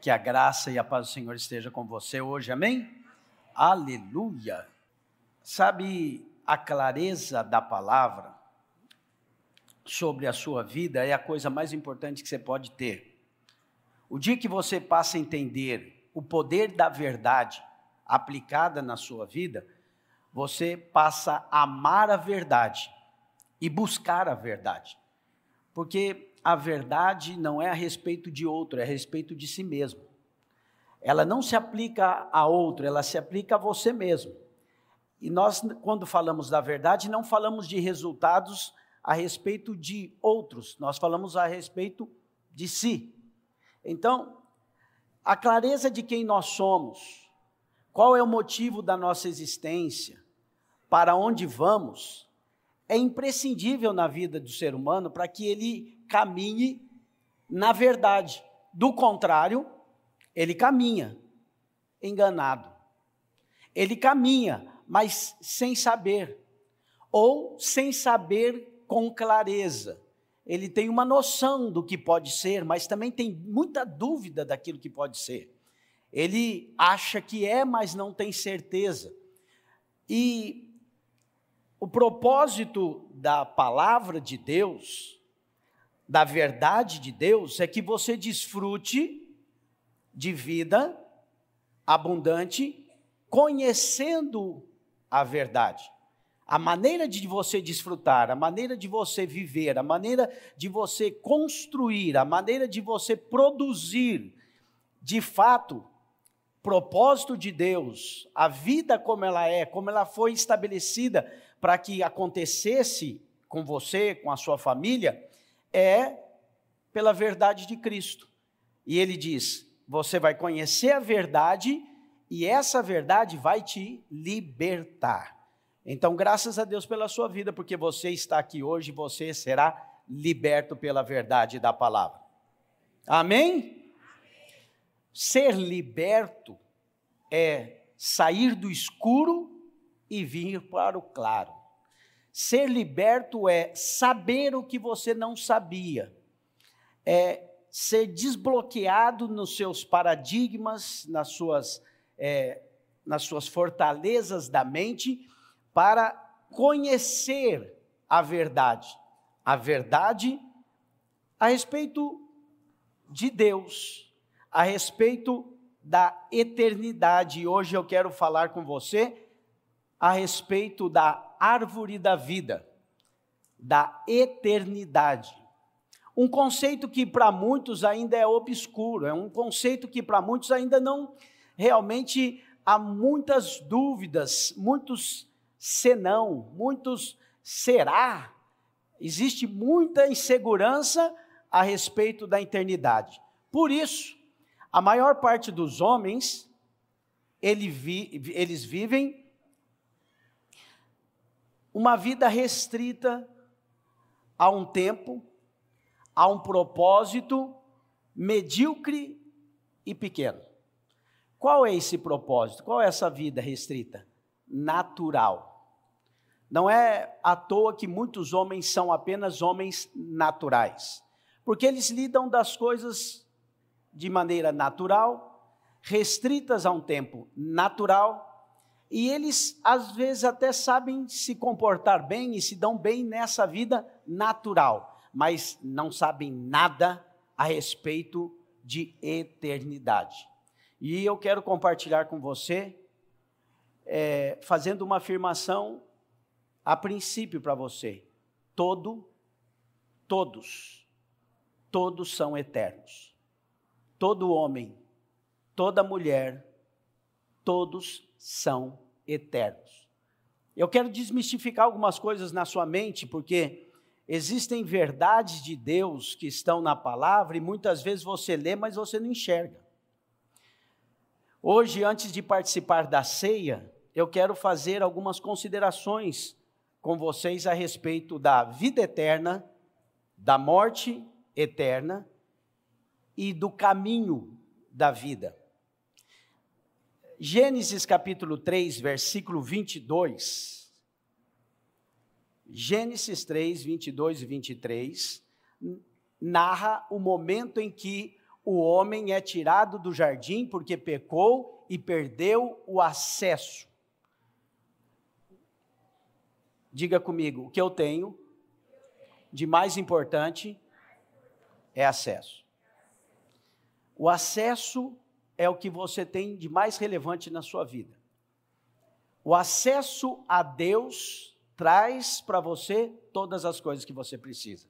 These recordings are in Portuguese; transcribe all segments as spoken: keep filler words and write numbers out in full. Que a graça e a paz do Senhor esteja com você hoje, amém? Aleluia! Sabe, a clareza da palavra sobre a sua vida é a coisa mais importante que você pode ter. O dia que você passa a entender o poder da verdade aplicada na sua vida, você passa a amar a verdade e buscar a verdade. Porque a verdade não é a respeito de outro, é a respeito de si mesmo. Ela não se aplica a outro, ela se aplica a você mesmo. E nós, quando falamos da verdade, não falamos de resultados a respeito de outros, nós falamos a respeito de si. Então, a clareza de quem nós somos, qual é o motivo da nossa existência, para onde vamos, é imprescindível na vida do ser humano para que ele caminhe na verdade. Do contrário, ele caminha enganado. Ele caminha, mas sem saber, ou sem saber com clareza. Ele tem uma noção do que pode ser, mas também tem muita dúvida daquilo que pode ser. Ele acha que é, mas não tem certeza. E o propósito da palavra de Deus, da verdade de Deus, é que você desfrute de vida abundante, conhecendo a verdade. A maneira de você desfrutar, a maneira de você viver, a maneira de você construir, a maneira de você produzir, de fato, propósito de Deus, a vida como ela é, como ela foi estabelecida para que acontecesse com você, com a sua família, é pela verdade de Cristo. E ele diz, você vai conhecer a verdade e essa verdade vai te libertar. Então, graças a Deus pela sua vida, porque você está aqui hoje, você será liberto pela verdade da palavra. Amém? Amém. Ser liberto é sair do escuro e vir para o claro. Ser liberto é saber o que você não sabia, é ser desbloqueado nos seus paradigmas, nas suas, é, nas suas fortalezas da mente, para conhecer a verdade, a verdade a respeito de Deus, a respeito da eternidade. E hoje eu quero falar com você a respeito da árvore da vida, da eternidade. Um conceito que para muitos ainda é obscuro, é um conceito que para muitos ainda não, realmente há muitas dúvidas, muitos senão, muitos será. Existe muita insegurança a respeito da eternidade. Por isso, a maior parte dos homens, ele vi, eles vivem uma vida restrita a um tempo, a um propósito medíocre e pequeno. Qual é esse propósito? Qual é essa vida restrita? Natural. Não é à toa que muitos homens são apenas homens naturais, porque eles lidam das coisas de maneira natural, restritas a um tempo natural, e eles, às vezes, até sabem se comportar bem e se dão bem nessa vida natural, mas não sabem nada a respeito de eternidade. E eu quero compartilhar com você, é, fazendo uma afirmação a princípio para você. Todo, todos, todos são eternos. Todo homem, toda mulher, todos são eternos. Eu quero desmistificar algumas coisas na sua mente, porque existem verdades de Deus que estão na palavra e muitas vezes você lê, mas você não enxerga. Hoje, antes de participar da ceia, eu quero fazer algumas considerações com vocês a respeito da vida eterna, da morte eterna e do caminho da vida. Gênesis capítulo três, versículo vinte e dois, Gênesis três, vinte e dois e vinte e três, narra o momento em que o homem é tirado do jardim porque pecou e perdeu o acesso. Diga comigo, o que eu tenho de mais importante é acesso. O acesso é o que você tem de mais relevante na sua vida. O acesso a Deus traz para você todas as coisas que você precisa.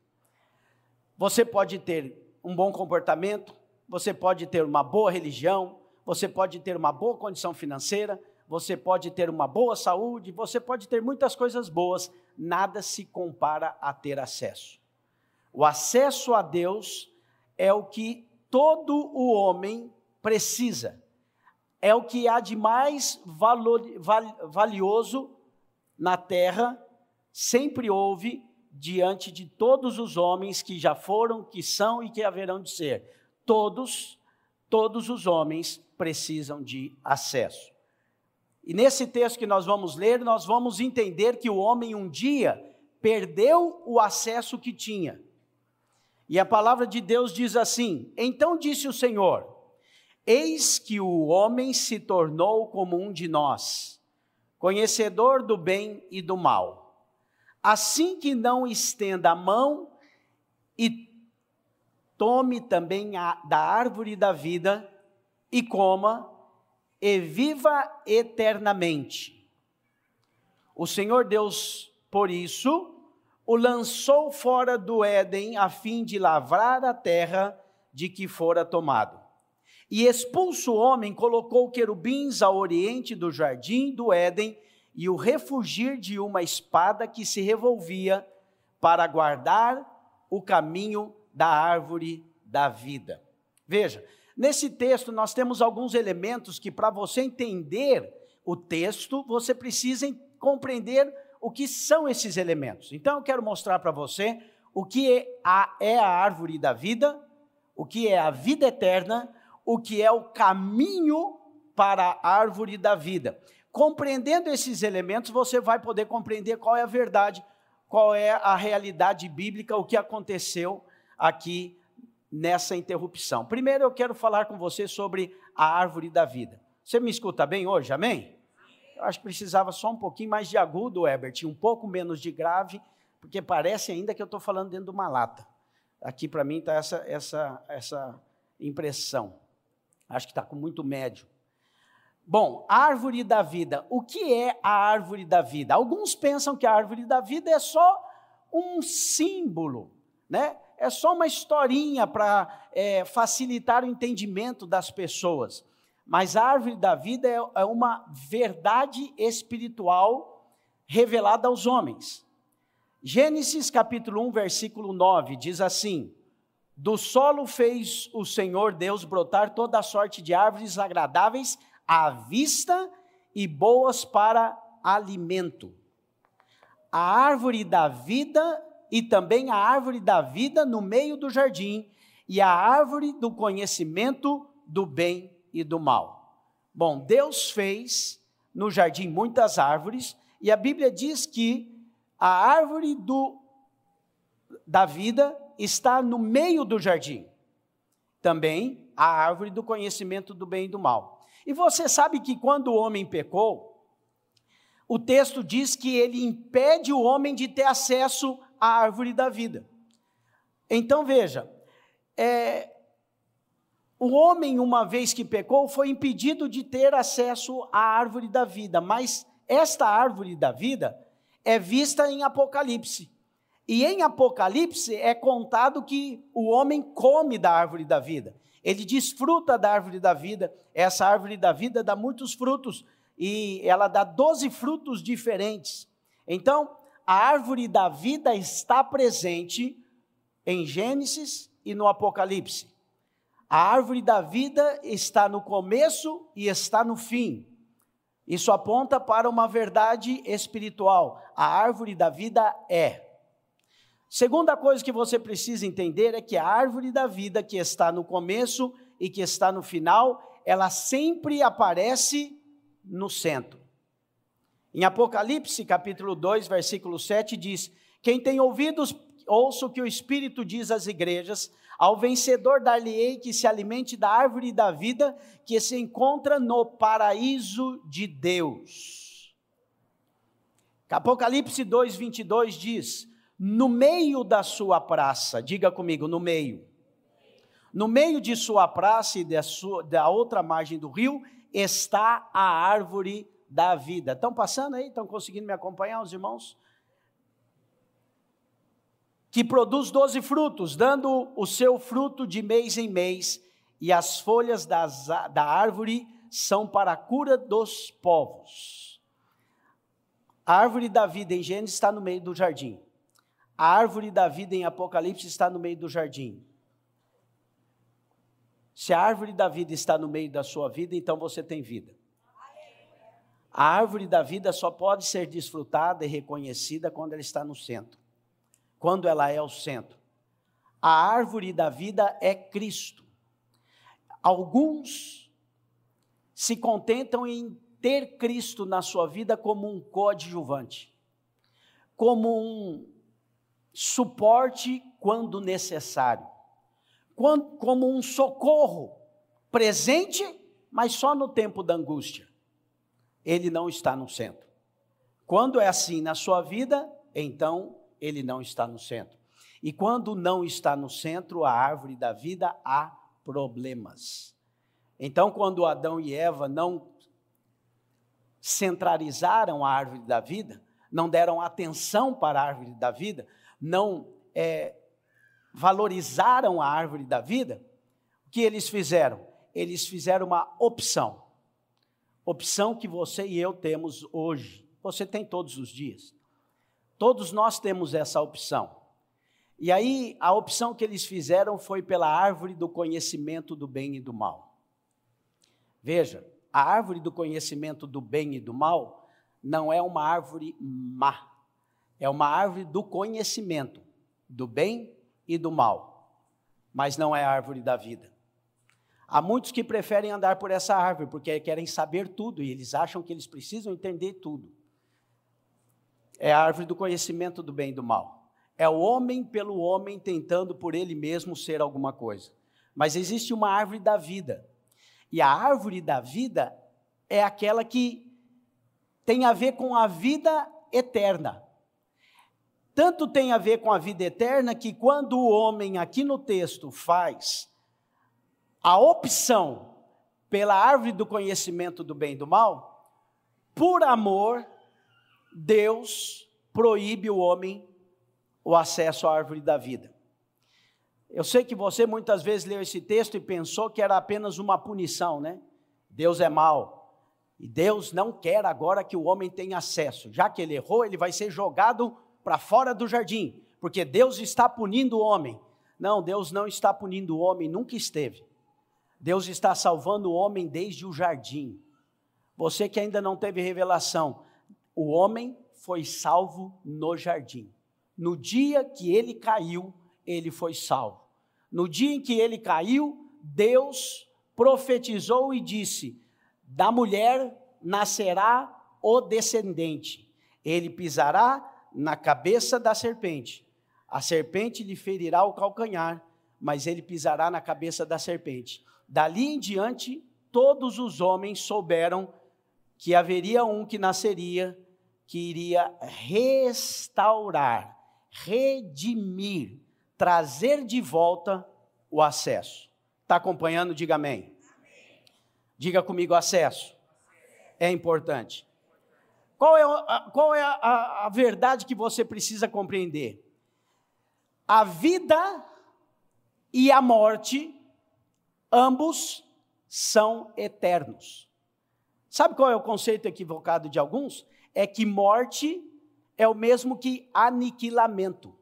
Você pode ter um bom comportamento, você pode ter uma boa religião, você pode ter uma boa condição financeira, você pode ter uma boa saúde, você pode ter muitas coisas boas, nada se compara a ter acesso. O acesso a Deus é o que todo o homem precisa, é o que há de mais valor, val, valioso na terra, sempre houve diante de todos os homens que já foram, que são e que haverão de ser. Todos, todos os homens precisam de acesso. E nesse texto que nós vamos ler, nós vamos entender que o homem um dia perdeu o acesso que tinha. E a palavra de Deus diz assim: então disse o Senhor, eis que o homem se tornou como um de nós, conhecedor do bem e do mal, assim que não estenda a mão e tome também a, da árvore da vida e coma e viva eternamente. O Senhor Deus, por isso, o lançou fora do Éden a fim de lavrar a terra de que fora tomado. E expulso o homem, colocou querubins ao oriente do jardim do Éden e o refugir de uma espada que se revolvia para guardar o caminho da árvore da vida. Veja, nesse texto nós temos alguns elementos que, para você entender o texto, você precisa compreender o que são esses elementos. Então eu quero mostrar para você o que é a, é a árvore da vida, o que é a vida eterna, o que é o caminho para a árvore da vida. Compreendendo esses elementos, você vai poder compreender qual é a verdade, qual é a realidade bíblica, o que aconteceu aqui nessa interrupção. Primeiro eu quero falar com você sobre a árvore da vida. Você me escuta bem hoje, amém? Eu acho que precisava só um pouquinho mais de agudo, Herbert, um pouco menos de grave, porque parece ainda que eu estou falando dentro de uma lata. Aqui para mim está essa, essa, essa impressão. Acho que está com muito médio. Bom, a árvore da vida. O que é a árvore da vida? Alguns pensam que a árvore da vida é só um símbolo, né? É só uma historinha para é, facilitar o entendimento das pessoas. Mas a árvore da vida é, é uma verdade espiritual revelada aos homens. Gênesis capítulo um, versículo nove, diz assim: do solo fez o Senhor Deus brotar toda a sorte de árvores agradáveis à vista e boas para alimento. A árvore da vida... e também a árvore da vida no meio do jardim, e a árvore do conhecimento do bem e do mal. Bom, Deus fez no jardim muitas árvores, e a Bíblia diz que a árvore do, da vida está no meio do jardim. Também a árvore do conhecimento do bem e do mal. E você sabe que quando o homem pecou, o texto diz que ele impede o homem de ter acesso a árvore da vida. Então veja, é, o homem, uma vez que pecou, foi impedido de ter acesso à árvore da vida, mas esta árvore da vida é vista em Apocalipse, e em Apocalipse é contado que o homem come da árvore da vida, ele desfruta da árvore da vida. Essa árvore da vida dá muitos frutos, e ela dá doze frutos diferentes. Então a árvore da vida está presente em Gênesis e no Apocalipse. A árvore da vida está no começo e está no fim. Isso aponta para uma verdade espiritual. A árvore da vida é. Segunda coisa que você precisa entender é que a árvore da vida, que está no começo e que está no final, ela sempre aparece no centro. Em Apocalipse, capítulo dois, versículo sete, diz: quem tem ouvidos, ouça o que o Espírito diz às igrejas. Ao vencedor dar-lhe-ei que se alimente da árvore da vida, que se encontra no paraíso de Deus. Apocalipse dois, vinte e dois diz, no meio da sua praça, diga comigo, no meio. No meio de sua praça e da, sua, da outra margem do rio, está a árvore da vida. Estão passando aí? Estão conseguindo me acompanhar, os irmãos? Que produz doze frutos, dando o seu fruto de mês em mês, e as folhas das, da árvore são para a cura dos povos. A árvore da vida em Gênesis está no meio do jardim. A árvore da vida em Apocalipse está no meio do jardim. Se a árvore da vida está no meio da sua vida, então você tem vida. A árvore da vida só pode ser desfrutada e reconhecida quando ela está no centro. Quando ela é o centro. A árvore da vida é Cristo. Alguns se contentam em ter Cristo na sua vida como um coadjuvante, como um suporte quando necessário, como um socorro presente, mas só no tempo da angústia. Ele não está no centro. Quando é assim na sua vida, então ele não está no centro. E quando não está no centro, a árvore da vida, há problemas. Então, quando Adão e Eva não centralizaram a árvore da vida, não deram atenção para a árvore da vida, não é, valorizaram a árvore da vida, o que eles fizeram? Eles fizeram uma opção. Opção que você e eu temos hoje. Você tem todos os dias. Todos nós temos essa opção. E aí, a opção que eles fizeram foi pela árvore do conhecimento do bem e do mal. Veja, a árvore do conhecimento do bem e do mal não é uma árvore má. É uma árvore do conhecimento do bem e do mal. Mas não é a árvore da vida. Há muitos que preferem andar por essa árvore, porque querem saber tudo, e eles acham que eles precisam entender tudo. É a árvore do conhecimento do bem e do mal. É o homem pelo homem tentando por ele mesmo ser alguma coisa. Mas existe uma árvore da vida. E a árvore da vida é aquela que tem a ver com a vida eterna. Tanto tem a ver com a vida eterna que quando o homem aqui no texto faz a opção pela árvore do conhecimento do bem e do mal, por amor, Deus proíbe o homem o acesso à árvore da vida. Eu sei que você muitas vezes leu esse texto e pensou que era apenas uma punição, né? Deus é mau. E Deus não quer agora que o homem tenha acesso. Já que ele errou, ele vai ser jogado para fora do jardim, porque Deus está punindo o homem. Não, Deus não está punindo o homem, nunca esteve. Deus está salvando o homem desde o jardim. Você que ainda não teve revelação, o homem foi salvo no jardim. No dia que ele caiu, ele foi salvo. No dia em que ele caiu, Deus profetizou e disse, da mulher nascerá o descendente, ele pisará na cabeça da serpente, a serpente lhe ferirá o calcanhar, mas ele pisará na cabeça da serpente. Dali em diante, todos os homens souberam que haveria um que nasceria, que iria restaurar, redimir, trazer de volta o acesso. Está acompanhando? Diga amém. Amém. Diga comigo, acesso. É importante. Qual é, a, qual é a, a verdade que você precisa compreender? A vida e a morte, ambos são eternos. Sabe qual é o conceito equivocado de alguns? É que morte é o mesmo que aniquilamento.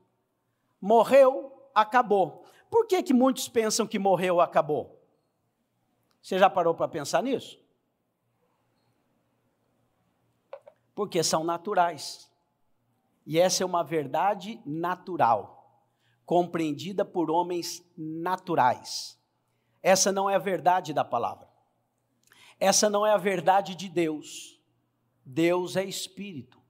Morreu, acabou. Por que que muitos pensam que morreu, acabou? Você já parou para pensar nisso? Porque são naturais. E essa é uma verdade natural, compreendida por homens naturais. Essa não é a verdade da palavra. Essa não é a verdade de Deus. Deus é espírito.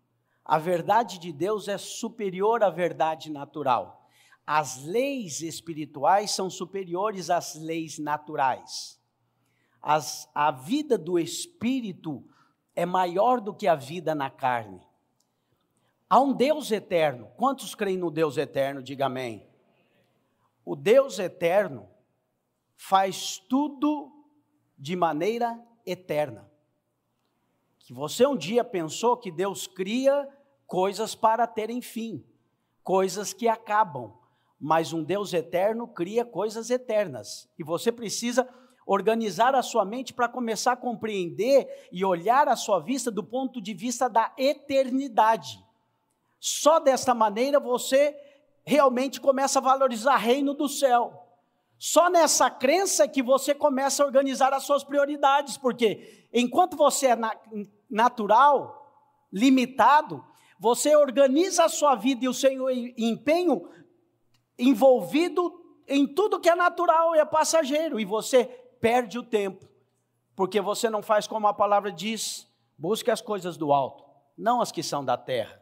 A verdade de Deus é superior à verdade natural. As leis espirituais são superiores às leis naturais. As, a vida do Espírito é maior do que a vida na carne. Há um Deus eterno. Quantos creem no Deus eterno? Diga amém. O Deus eterno faz tudo de maneira eterna. Que você um dia pensou que Deus cria coisas para terem fim, coisas que acabam. Mas um Deus eterno cria coisas eternas. E você precisa organizar a sua mente para começar a compreender e olhar a sua vista do ponto de vista da eternidade. Só dessa maneira você realmente começa a valorizar o reino do céu. Só nessa crença que você começa a organizar as suas prioridades, porque enquanto você é na- natural, limitado, você organiza a sua vida e o seu empenho envolvido em tudo que é natural e é passageiro, e você perde o tempo, porque você não faz como a palavra diz: busque as coisas do alto, não as que são da terra.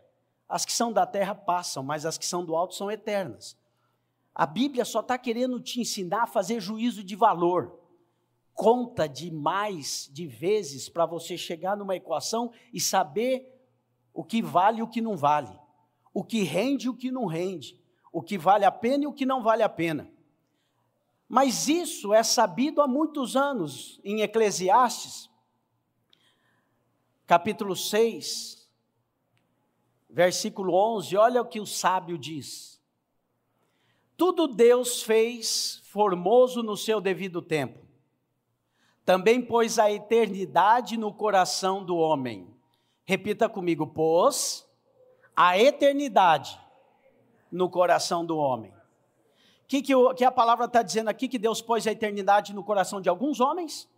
As que são da terra passam, mas as que são do alto são eternas. A Bíblia só está querendo te ensinar a fazer juízo de valor, conta demais de vezes para você chegar numa equação e saber o que vale e o que não vale, o que rende e o que não rende, o que vale a pena e o que não vale a pena. Mas isso é sabido há muitos anos. Em Eclesiastes, capítulo seis, versículo onze, olha o que o sábio diz: tudo Deus fez formoso no seu devido tempo, também pôs a eternidade no coração do homem. Repita comigo: pôs a eternidade no coração do homem. O que, que, que a palavra está dizendo aqui? Que Deus pôs a eternidade no coração de alguns homens?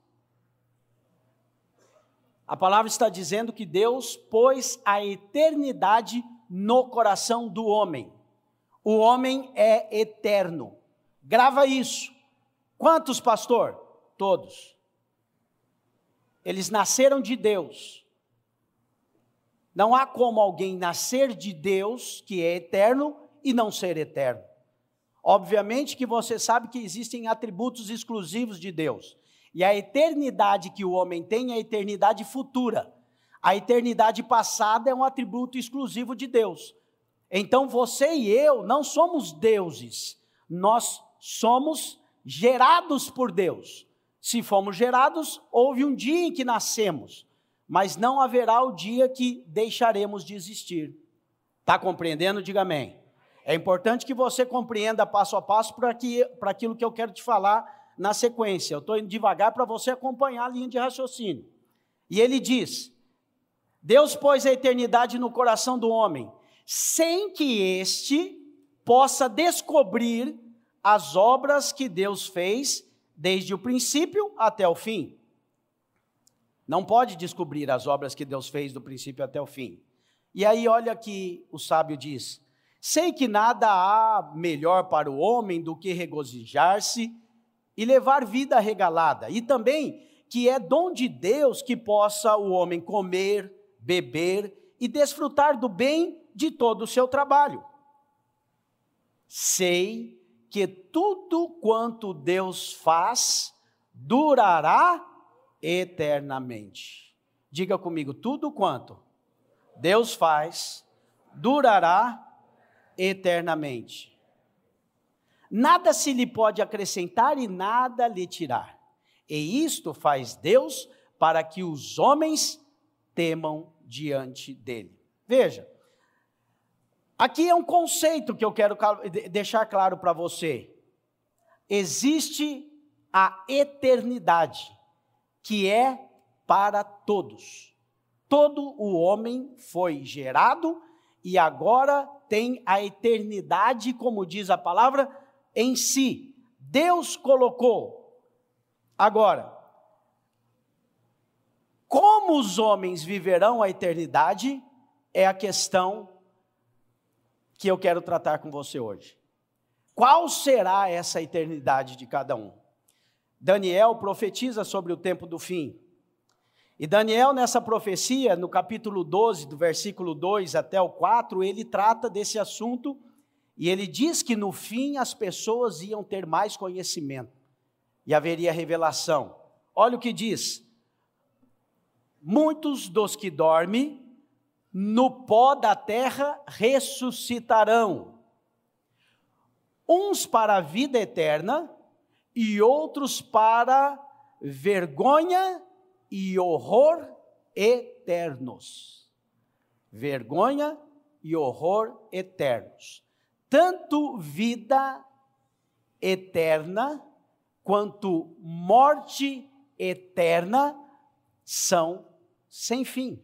A palavra está dizendo que Deus pôs a eternidade no coração do homem. O homem é eterno. Grava isso. Quantos, pastor? Todos. Eles nasceram de Deus. Não há como alguém nascer de Deus, que é eterno, e não ser eterno. Obviamente que você sabe que existem atributos exclusivos de Deus. E a eternidade que o homem tem é a eternidade futura. A eternidade passada é um atributo exclusivo de Deus. Então você e eu não somos deuses. Nós somos gerados por Deus. Se fomos gerados, houve um dia em que nascemos. Mas não haverá o dia que deixaremos de existir. Está compreendendo? Diga amém. É importante que você compreenda passo a passo para que, para aquilo que eu quero te falar na sequência. Eu estou indo devagar para você acompanhar a linha de raciocínio. E ele diz: Deus pôs a eternidade no coração do homem, sem que este possa descobrir as obras que Deus fez desde o princípio até o fim. Não pode descobrir as obras que Deus fez do princípio até o fim. E aí olha que o sábio diz: sei que nada há melhor para o homem do que regozijar-se e levar vida regalada, e também que é dom de Deus que possa o homem comer, beber e desfrutar do bem de todo o seu trabalho. Sei que tudo quanto Deus faz durará eternamente. Diga comigo: tudo quanto Deus faz durará eternamente. Nada se lhe pode acrescentar e nada lhe tirar. E isto faz Deus para que os homens temam diante dele. Veja, aqui é um conceito que eu quero deixar claro para você. Existe a eternidade, que é para todos. Todo o homem foi gerado e agora tem a eternidade, como diz a palavra, em si. Deus colocou. Agora, como os homens viverão a eternidade é a questão que eu quero tratar com você hoje. Qual será essa eternidade de cada um? Daniel profetiza sobre o tempo do fim. E Daniel, nessa profecia, no capítulo doze, do versículo dois até o quatro, ele trata desse assunto E ele diz que no fim as pessoas iam ter mais conhecimento e haveria revelação. Olha o que diz: muitos dos que dormem no pó da terra ressuscitarão, uns para a vida eterna e outros para vergonha e horror eternos. Vergonha e horror eternos. Tanto vida eterna quanto morte eterna são sem fim,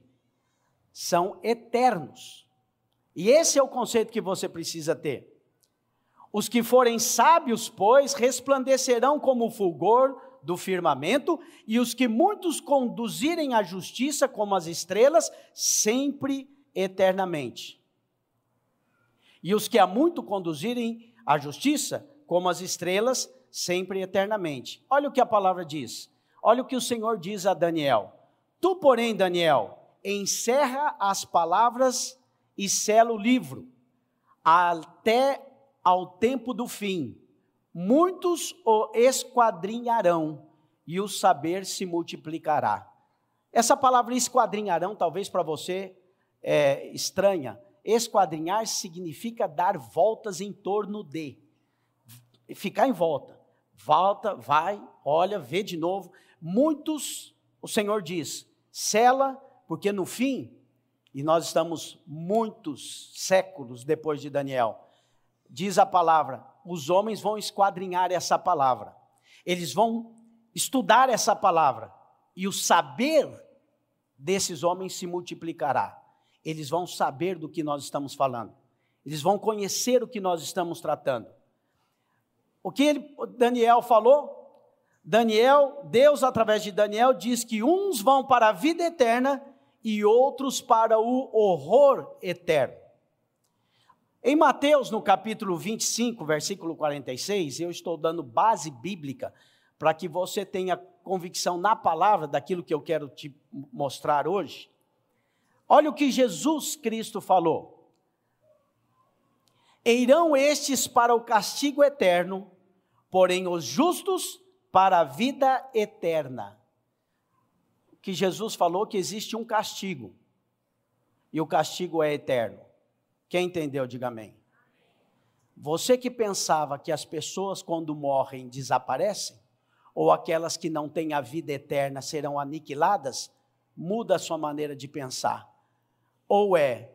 são eternos. E esse é o conceito que você precisa ter. Os que forem sábios, pois, resplandecerão como o fulgor do firmamento, e os que muitos conduzirem à justiça como as estrelas, sempre eternamente. E os que a muito conduzirem à justiça, como as estrelas, sempre eternamente. Olha o que a palavra diz. Olha o que o Senhor diz a Daniel. Tu, porém, Daniel, encerra as palavras e sela o livro, até ao tempo do fim. Muitos o esquadrinharão e o saber se multiplicará. Essa palavra esquadrinharão, talvez para você é estranha. Esquadrinhar significa dar voltas em torno de, ficar em volta, volta, vai, olha, vê de novo. Muitos, o Senhor diz, sela, porque no fim, e nós estamos muitos séculos depois de Daniel, diz a palavra, os homens vão esquadrinhar essa palavra, eles vão estudar essa palavra, e o saber desses homens se multiplicará. Eles vão saber do que nós estamos falando. Eles vão conhecer o que nós estamos tratando. O que ele, Daniel falou? Daniel, Deus através de Daniel diz que uns vão para a vida eterna e outros para o horror eterno. Em Mateus, no capítulo vinte e cinco, versículo quarenta e seis, eu estou dando base bíblica para que você tenha convicção na palavra daquilo que eu quero te mostrar hoje. Olha o que Jesus Cristo falou: irão estes para o castigo eterno, porém os justos para a vida eterna. O que Jesus falou, que existe um castigo, e o castigo é eterno. Quem entendeu, diga amém. Você que pensava que as pessoas quando morrem desaparecem, ou aquelas que não têm a vida eterna serão aniquiladas, muda a sua maneira de pensar. Ou é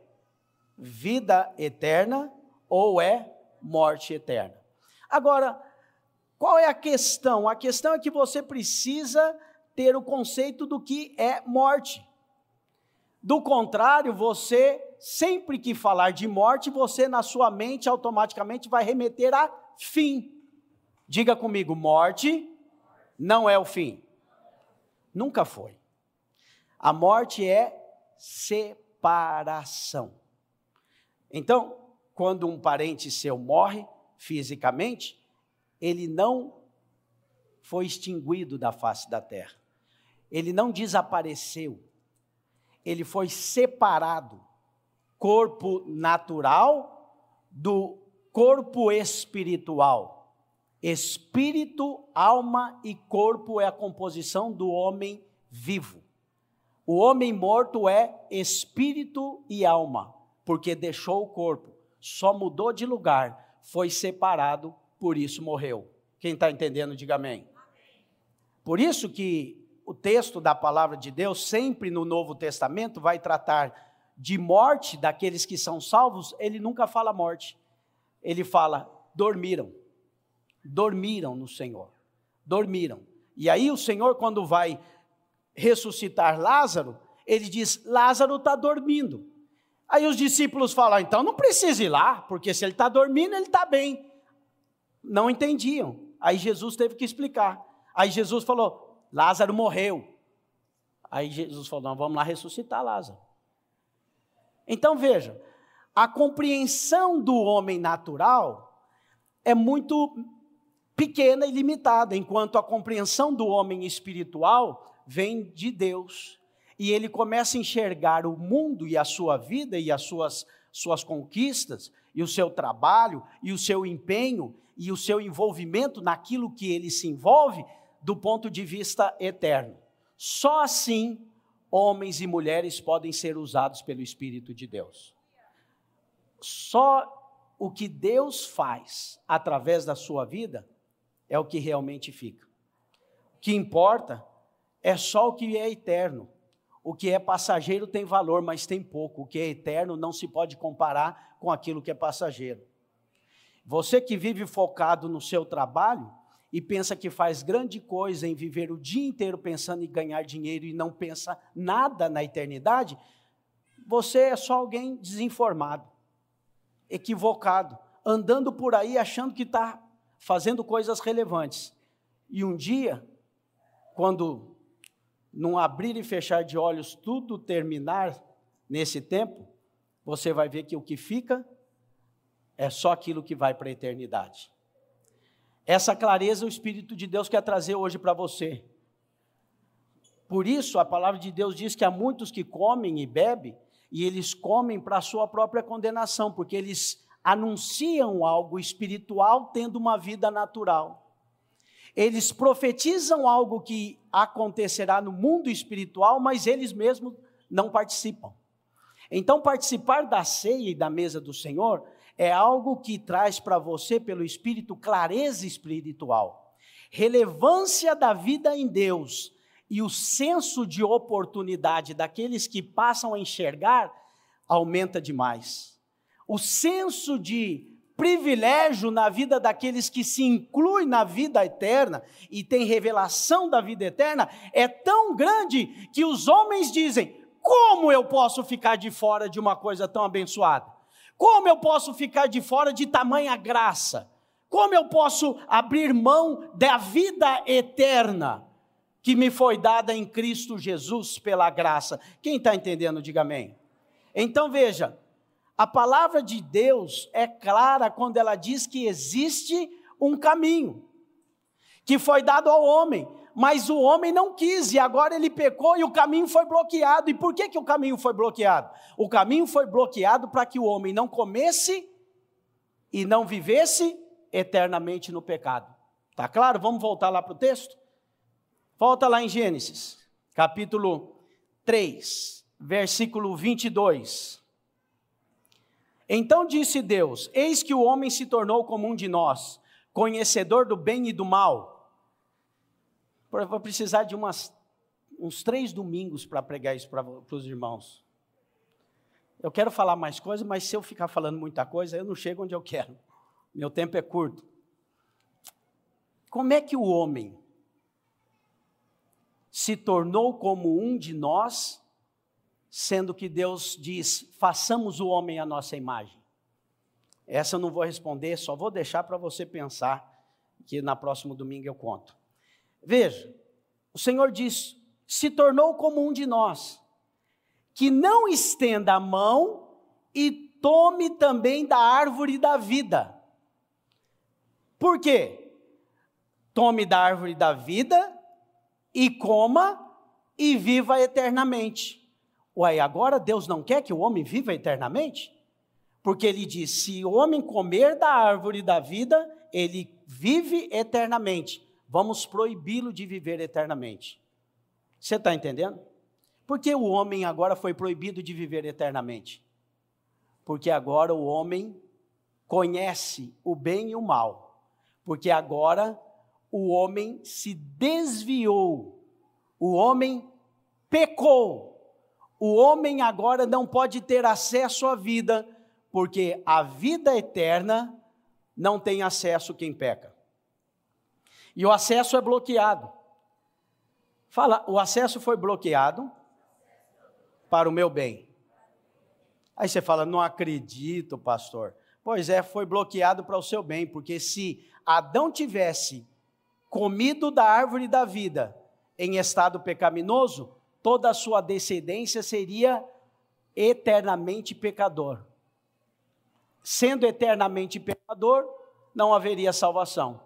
vida eterna, ou é morte eterna. Agora, qual é a questão? A questão é que você precisa ter o conceito do que é morte. Do contrário, você, sempre que falar de morte, você na sua mente automaticamente vai remeter a fim. Diga comigo, morte não é o fim. Nunca foi. A morte é separação. Então, quando um parente seu morre fisicamente, ele não foi extinguido da face da terra. Ele não desapareceu. Ele foi separado, corpo natural do corpo espiritual. Espírito, alma e corpo é a composição do homem vivo. O homem morto é espírito e alma, porque deixou o corpo, só mudou de lugar, foi separado, por isso morreu. Quem está entendendo, diga amém. Por isso que o texto da palavra de Deus, sempre no Novo Testamento, vai tratar de morte daqueles que são salvos, ele nunca fala morte. Ele fala, dormiram, dormiram no Senhor, dormiram. E aí o Senhor, quando vai ressuscitar Lázaro, ele diz, Lázaro está dormindo. Aí os discípulos falam, então não precisa ir lá, porque se ele está dormindo, ele está bem. Não entendiam, aí Jesus teve que explicar. Aí Jesus falou, Lázaro morreu. Aí Jesus falou, não, vamos lá ressuscitar Lázaro. Então veja, a compreensão do homem natural é muito pequena e limitada, enquanto a compreensão do homem espiritual vem de Deus, e ele começa a enxergar o mundo e a sua vida e as suas, suas conquistas, e o seu trabalho, e o seu empenho, e o seu envolvimento naquilo que ele se envolve, do ponto de vista eterno. Só assim, homens e mulheres podem ser usados pelo Espírito de Deus. Só o que Deus faz através da sua vida é o que realmente fica. O que importa é só o que é eterno. O que é passageiro tem valor, mas tem pouco. O que é eterno não se pode comparar com aquilo que é passageiro. Você que vive focado no seu trabalho e pensa que faz grande coisa em viver o dia inteiro pensando em ganhar dinheiro e não pensa nada na eternidade, você é só alguém desinformado, equivocado, andando por aí achando que está fazendo coisas relevantes. E um dia, quando num abrir e fechar de olhos tudo terminar nesse tempo, você vai ver que o que fica é só aquilo que vai para a eternidade. Essa clareza o Espírito de Deus quer trazer hoje para você. Por isso a palavra de Deus diz que há muitos que comem e bebem, e eles comem para a sua própria condenação, porque eles anunciam algo espiritual tendo uma vida natural. Eles profetizam algo que acontecerá no mundo espiritual, mas eles mesmos não participam. Então, participar da ceia e da mesa do Senhor é algo que traz para você, pelo Espírito, clareza espiritual, relevância da vida em Deus, e o senso de oportunidade daqueles que passam a enxergar aumenta demais. O senso de privilégio na vida daqueles que se incluem na vida eterna e tem revelação da vida eterna é tão grande que os homens dizem: como eu posso ficar de fora de uma coisa tão abençoada? Como eu posso ficar de fora de tamanha graça? Como eu posso abrir mão da vida eterna que me foi dada em Cristo Jesus pela graça? Quem está entendendo, diga amém. Então veja, a palavra de Deus é clara quando ela diz que existe um caminho, que foi dado ao homem, mas o homem não quis, e agora ele pecou e o caminho foi bloqueado. E por que que o caminho foi bloqueado? O caminho foi bloqueado para que o homem não comesse e não vivesse eternamente no pecado. Tá claro? Vamos voltar lá para o texto? Volta lá em Gênesis, capítulo três, versículo vinte e dois. Então disse Deus: eis que o homem se tornou como um de nós, conhecedor do bem e do mal. Eu vou precisar de umas, uns três domingos para pregar isso para os irmãos. Eu quero falar mais coisas, mas se eu ficar falando muita coisa, eu não chego onde eu quero. Meu tempo é curto. Como é que o homem se tornou como um de nós, sendo que Deus diz: façamos o homem à nossa imagem? Essa eu não vou responder, só vou deixar para você pensar, que na próxima domingo eu conto. Veja, o Senhor diz: se tornou como um de nós, que não estenda a mão e tome também da árvore da vida. Por quê? Tome da árvore da vida e coma e viva eternamente. Ué, agora Deus não quer que o homem viva eternamente? Porque ele diz: se o homem comer da árvore da vida, ele vive eternamente. Vamos proibi-lo de viver eternamente. Você está entendendo? Por que o homem agora foi proibido de viver eternamente? Porque agora o homem conhece o bem e o mal. Porque agora o homem se desviou, o homem pecou, o homem agora não pode ter acesso à vida, porque a vida eterna não tem acesso quem peca, e o acesso é bloqueado. Fala: o acesso foi bloqueado para o meu bem. Aí você fala: não acredito, pastor. Pois é, foi bloqueado para o seu bem, porque se Adão tivesse comido da árvore da vida em estado pecaminoso, toda a sua descendência seria eternamente pecador. Sendo eternamente pecador, não haveria salvação.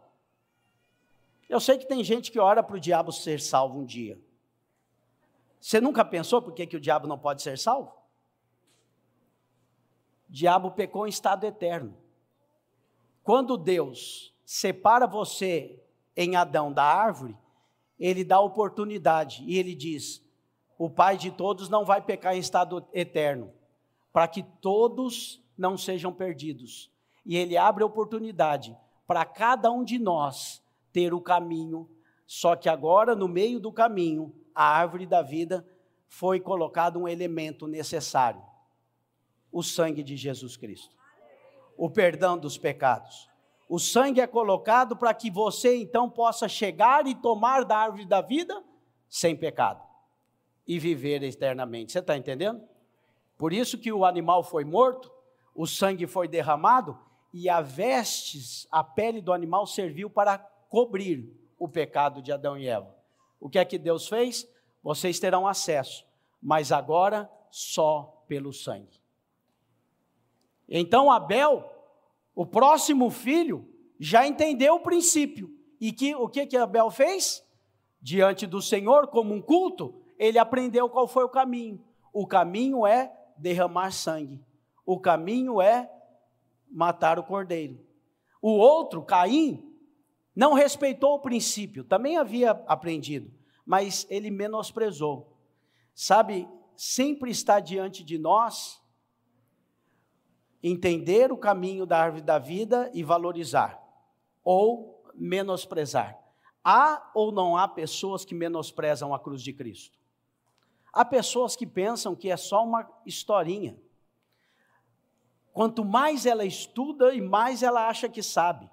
Eu sei que tem gente que ora para o diabo ser salvo um dia. Você nunca pensou por que que o diabo não pode ser salvo? diabo pecou em estado eterno. Quando Deus separa você em Adão da árvore, ele dá oportunidade e ele diz, o pai de todos não vai pecar em estado eterno, para que todos não sejam perdidos. E ele abre a oportunidade para cada um de nós ter o caminho, só que agora no meio do caminho, a árvore da vida foi colocado um elemento necessário, o sangue de Jesus Cristo, o perdão dos pecados. O sangue é colocado para que você então possa chegar e tomar da árvore da vida sem pecado e viver eternamente. Você está entendendo? Por isso que o animal foi morto, o sangue foi derramado e a vestes, a pele do animal serviu para cobrir o pecado de Adão e Eva. O que é que Deus fez? Vocês terão acesso, mas agora só pelo sangue. Então Abel, o próximo filho, já entendeu o princípio. E que, o que, que Abel fez? Diante do Senhor, como um culto, ele aprendeu qual foi o caminho. O caminho é derramar sangue. O caminho é matar o cordeiro. O outro, Caim, não respeitou o princípio. Também havia aprendido, mas ele menosprezou. Sabe, sempre está diante de nós entender o caminho da árvore da vida e valorizar, ou menosprezar. Há ou não há pessoas que menosprezam a cruz de Cristo? Há pessoas que pensam que é só uma historinha. Quanto mais ela estuda e mais ela acha que sabe.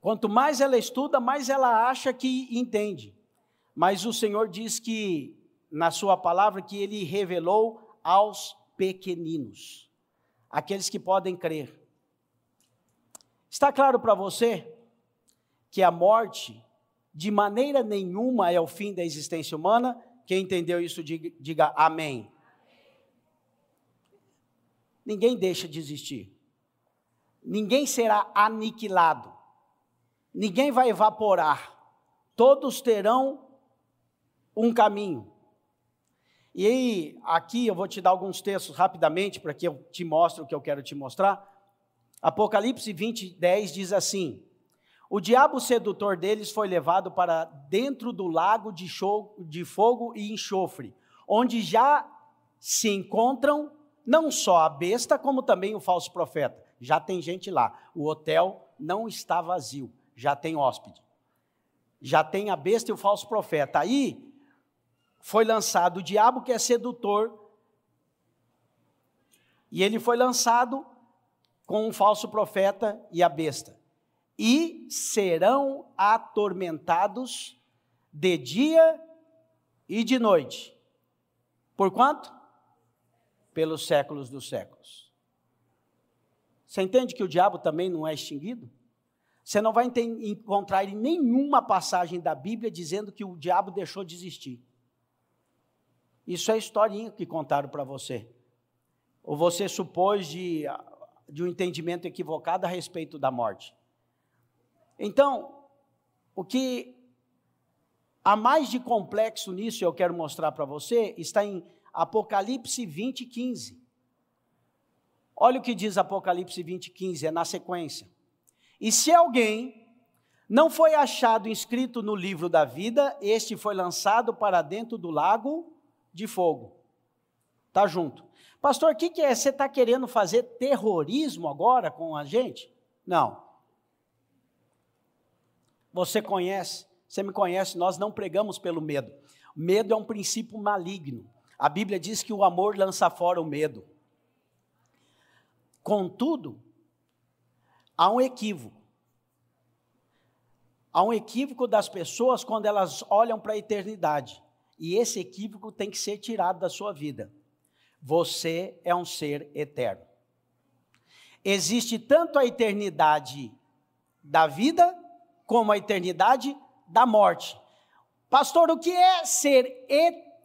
Quanto mais ela estuda, mais ela acha que entende. Mas o Senhor diz que, na sua palavra, que ele revelou aos pequeninos, aqueles que podem crer. Está claro para você que a morte de maneira nenhuma é o fim da existência humana? Quem entendeu isso, diga, diga amém. Ninguém deixa de existir. Ninguém será aniquilado. Ninguém vai evaporar. Todos terão um caminho. E aí, aqui eu vou te dar alguns textos rapidamente, para que eu te mostre o que eu quero te mostrar. Apocalipse vinte, dez diz assim, o diabo sedutor deles foi levado para dentro do lago de, show, de fogo e enxofre, onde já se encontram não só a besta, como também o falso profeta. Já tem gente lá, o hotel não está vazio, já tem hóspede. Já tem a besta e o falso profeta. Aí foi lançado o diabo, que é sedutor, e ele foi lançado com um falso profeta e a besta, e serão atormentados de dia e de noite, por quanto? Pelos séculos dos séculos. Você entende que o diabo também não é extinguido? Você não vai encontrar em nenhuma passagem da Bíblia dizendo que o diabo deixou de existir. Isso é historinha que contaram para você. Ou você supôs de, de um entendimento equivocado a respeito da morte. Então, o que há mais de complexo nisso, eu quero mostrar para você, está em Apocalipse vinte, quinze. Olha o que diz Apocalipse vinte, quinze, é na sequência. E se alguém não foi achado inscrito no livro da vida, este foi lançado para dentro do lago de fogo. Tá junto. Pastor, o que, que é? Você está querendo fazer terrorismo agora com a gente? Não. Você conhece, você me conhece, nós não pregamos pelo medo. Medo é um princípio maligno. A Bíblia diz que o amor lança fora o medo. Contudo, há um equívoco. Há um equívoco das pessoas quando elas olham para a eternidade. E esse equívoco tem que ser tirado da sua vida. Você é um ser eterno. Existe tanto a eternidade da vida, como a eternidade da morte. Pastor, o que é ser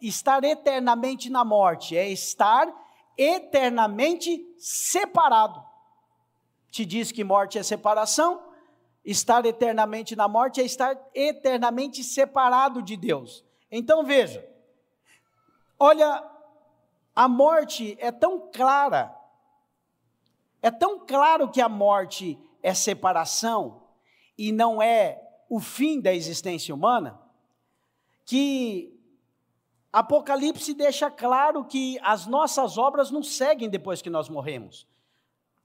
estar eternamente na morte? É estar eternamente separado. Te diz que morte é separação. Estar eternamente na morte é estar eternamente separado de Deus. Então veja, olha, a morte é tão clara É tão claro que a morte é separação e não é o fim da existência humana, que Apocalipse deixa claro que as nossas obras não seguem depois que nós morremos.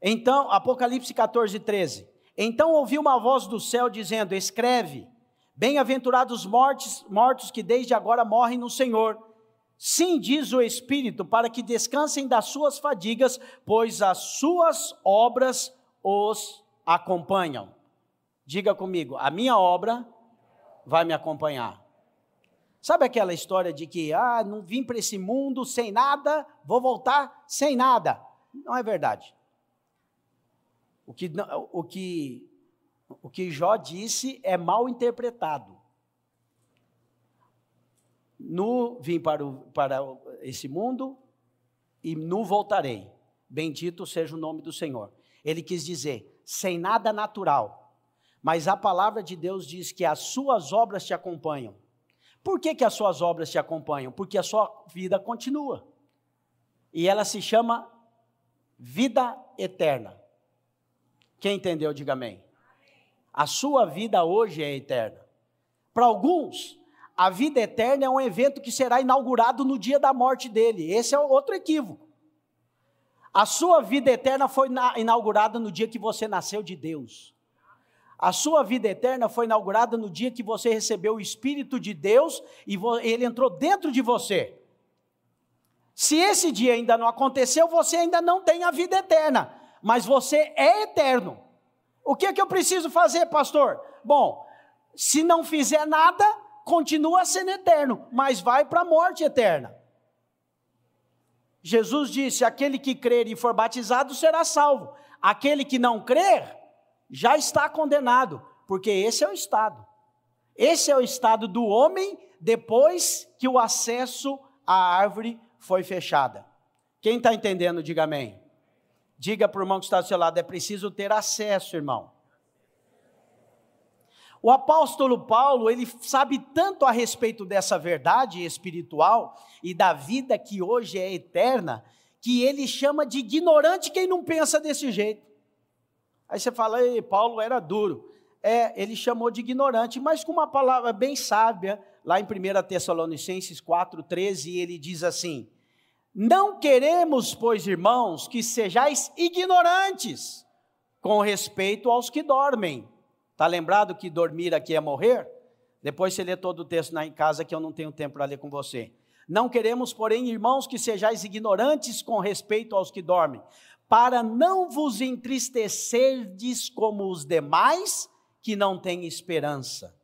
Então, Apocalipse quatorze, treze. Então ouvi uma voz do céu dizendo, escreve, bem-aventurados mortos, mortos que desde agora morrem no Senhor. Sim, diz o Espírito, para que descansem das suas fadigas, pois as suas obras os acompanham. Diga comigo, a minha obra vai me acompanhar. Sabe aquela história de que, ah, não vim para esse mundo sem nada, vou voltar sem nada. Não é verdade. O que, o que, o que Jó disse é mal interpretado. No vim para, o, para esse mundo e no voltarei. Bendito seja o nome do Senhor. Ele quis dizer, sem nada natural. Mas a palavra de Deus diz que as suas obras te acompanham. Por que que as suas obras te acompanham? Porque a sua vida continua. E ela se chama vida eterna. Quem entendeu, diga amém. A sua vida hoje é eterna. Para alguns, a vida eterna é um evento que será inaugurado no dia da morte dele. Esse é outro equívoco. A sua vida eterna foi inaugurada no dia que você nasceu de Deus. A sua vida eterna foi inaugurada no dia que você recebeu o Espírito de Deus e ele entrou dentro de você. Se esse dia ainda não aconteceu, você ainda não tem a vida eterna, mas você é eterno. O que é que eu preciso fazer, pastor? Bom, se não fizer nada, continua sendo eterno, mas vai para a morte eterna. Jesus disse, aquele que crer e for batizado será salvo, aquele que não crer já está condenado, porque esse é o estado, esse é o estado do homem depois que o acesso à árvore foi fechada. Quem está entendendo, diga amém. Diga para o irmão que está do seu lado, é preciso ter acesso, irmão. O apóstolo Paulo, ele sabe tanto a respeito dessa verdade espiritual e da vida que hoje é eterna, que ele chama de ignorante quem não pensa desse jeito. Aí você fala, ei, Paulo era duro. É, ele chamou de ignorante, mas com uma palavra bem sábia, lá em primeira Tessalonicenses quatro, treze, ele diz assim, não queremos, pois, irmãos, que sejais ignorantes com respeito aos que dormem. Está lembrado que dormir aqui é morrer? Depois você lê todo o texto lá em casa, que eu não tenho tempo para ler com você. Não queremos, porém, irmãos, que sejais ignorantes com respeito aos que dormem, para não vos entristecerdes como os demais que não têm esperança.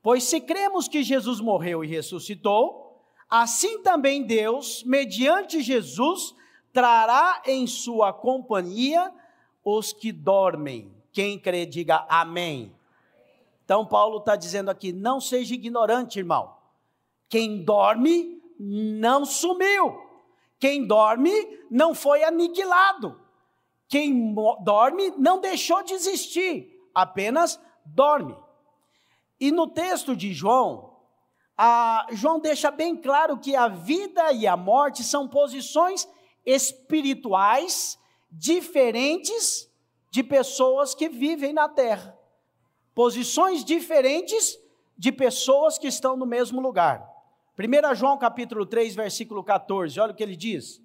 Pois se cremos que Jesus morreu e ressuscitou, assim também Deus, mediante Jesus, trará em sua companhia os que dormem. Quem crê, diga amém. Então Paulo está dizendo aqui, não seja ignorante, irmão. Quem dorme não sumiu. Quem dorme não foi aniquilado. Quem dorme não deixou de existir, apenas dorme. E no texto de João, a João deixa bem claro que a vida e a morte são posições espirituais diferentes de pessoas que vivem na terra. Posições diferentes de pessoas que estão no mesmo lugar. primeira João capítulo três, versículo quatorze, olha o que ele diz.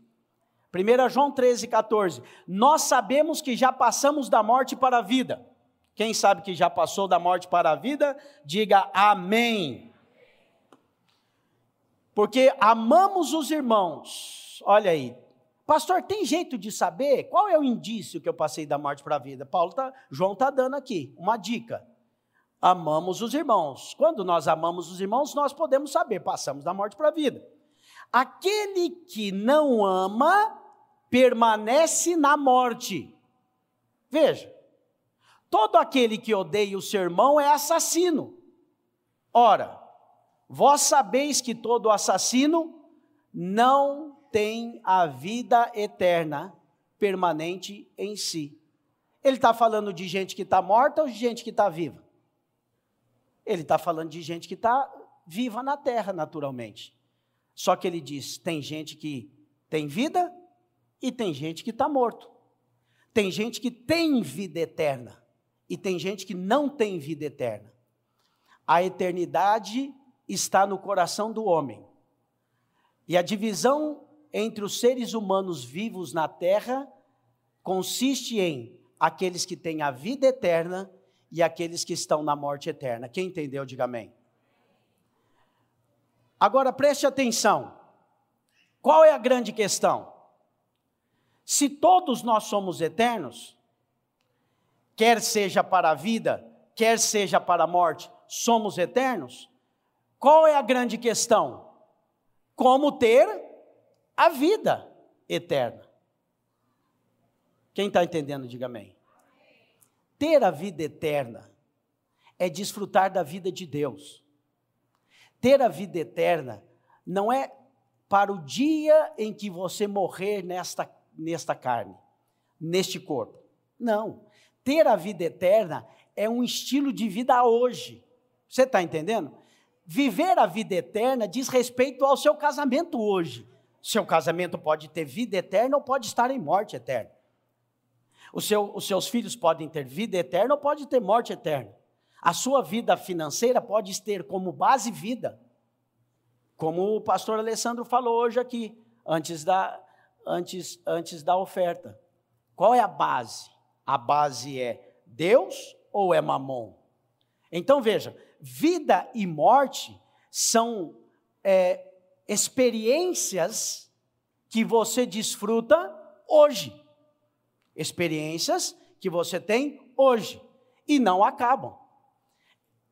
primeira João treze, quatorze, nós sabemos que já passamos da morte para a vida. Quem sabe que já passou da morte para a vida, diga amém. Porque amamos os irmãos, olha aí, pastor, tem jeito de saber qual é o indício que eu passei da morte para a vida? Paulo tá, João está dando aqui uma dica, amamos os irmãos. Quando nós amamos os irmãos, nós podemos saber, passamos da morte para a vida. Aquele que não ama, permanece na morte. Veja, todo aquele que odeia o seu irmão é assassino. Ora, vós sabeis que todo assassino não tem a vida eterna permanente em si. Ele está falando de gente que está morta ou de gente que está viva? Ele está falando de gente que está viva na terra naturalmente. Só que ele diz, tem gente que tem vida e tem gente que está morto. Tem gente que tem vida eterna e tem gente que não tem vida eterna. A eternidade está no coração do homem. E a divisão entre os seres humanos vivos na terra consiste em aqueles que têm a vida eterna e aqueles que estão na morte eterna. Quem entendeu, diga amém. Agora preste atenção. Qual é a grande questão? Se todos nós somos eternos, quer seja para a vida, quer seja para a morte, somos eternos, qual é a grande questão? Como ter a vida eterna? Quem está entendendo, diga amém. Ter a vida eterna é desfrutar da vida de Deus. Ter a vida eterna não é para o dia em que você morrer nesta, nesta carne, neste corpo. Não. Ter a vida eterna é um estilo de vida hoje. Você está entendendo? Viver a vida eterna diz respeito ao seu casamento hoje. Seu casamento pode ter vida eterna ou pode estar em morte eterna. O seu, os seus filhos podem ter vida eterna ou pode ter morte eterna. A sua vida financeira pode ter como base vida. Como o pastor Alessandro falou hoje aqui, antes da, antes, antes da oferta. Qual é a base? A base é Deus ou é Mamon? Então veja, vida e morte são é, experiências que você desfruta hoje. Experiências que você tem hoje e não acabam.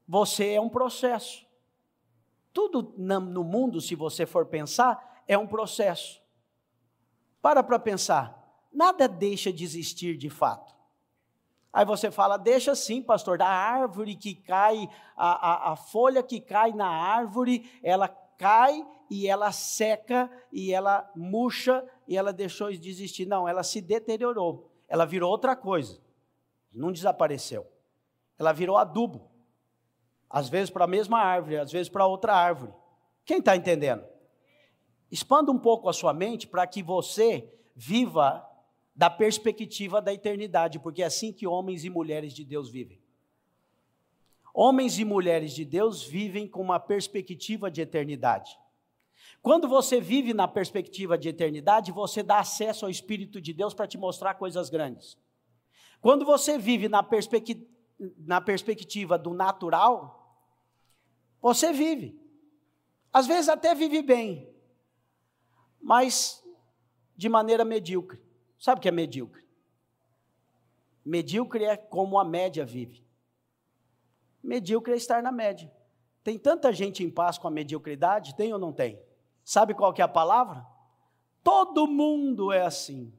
Você é um processo. Tudo no mundo, se você for pensar, é um processo. Para para pensar, nada deixa de existir de fato. Aí você fala, deixa sim, pastor, da árvore que cai, a, a, a folha que cai na árvore, ela cai e ela seca e ela murcha e ela deixou de existir. Não, ela se deteriorou, ela virou outra coisa, não desapareceu, ela virou adubo. Às vezes para a mesma árvore, às vezes para outra árvore. Quem está entendendo? Expanda um pouco a sua mente para que você viva da perspectiva da eternidade, porque é assim que homens e mulheres de Deus vivem. Homens e mulheres de Deus vivem com uma perspectiva de eternidade. Quando você vive na perspectiva de eternidade, você dá acesso ao Espírito de Deus para te mostrar coisas grandes. Quando você vive na, perspec... na perspectiva do natural, você vive. Às vezes até vive bem, mas de maneira medíocre. Sabe o que é medíocre? Medíocre é como a média vive. Medíocre é estar na média. Tem tanta gente em paz com a mediocridade, tem ou não tem? Sabe qual que é a palavra? Todo mundo é assim.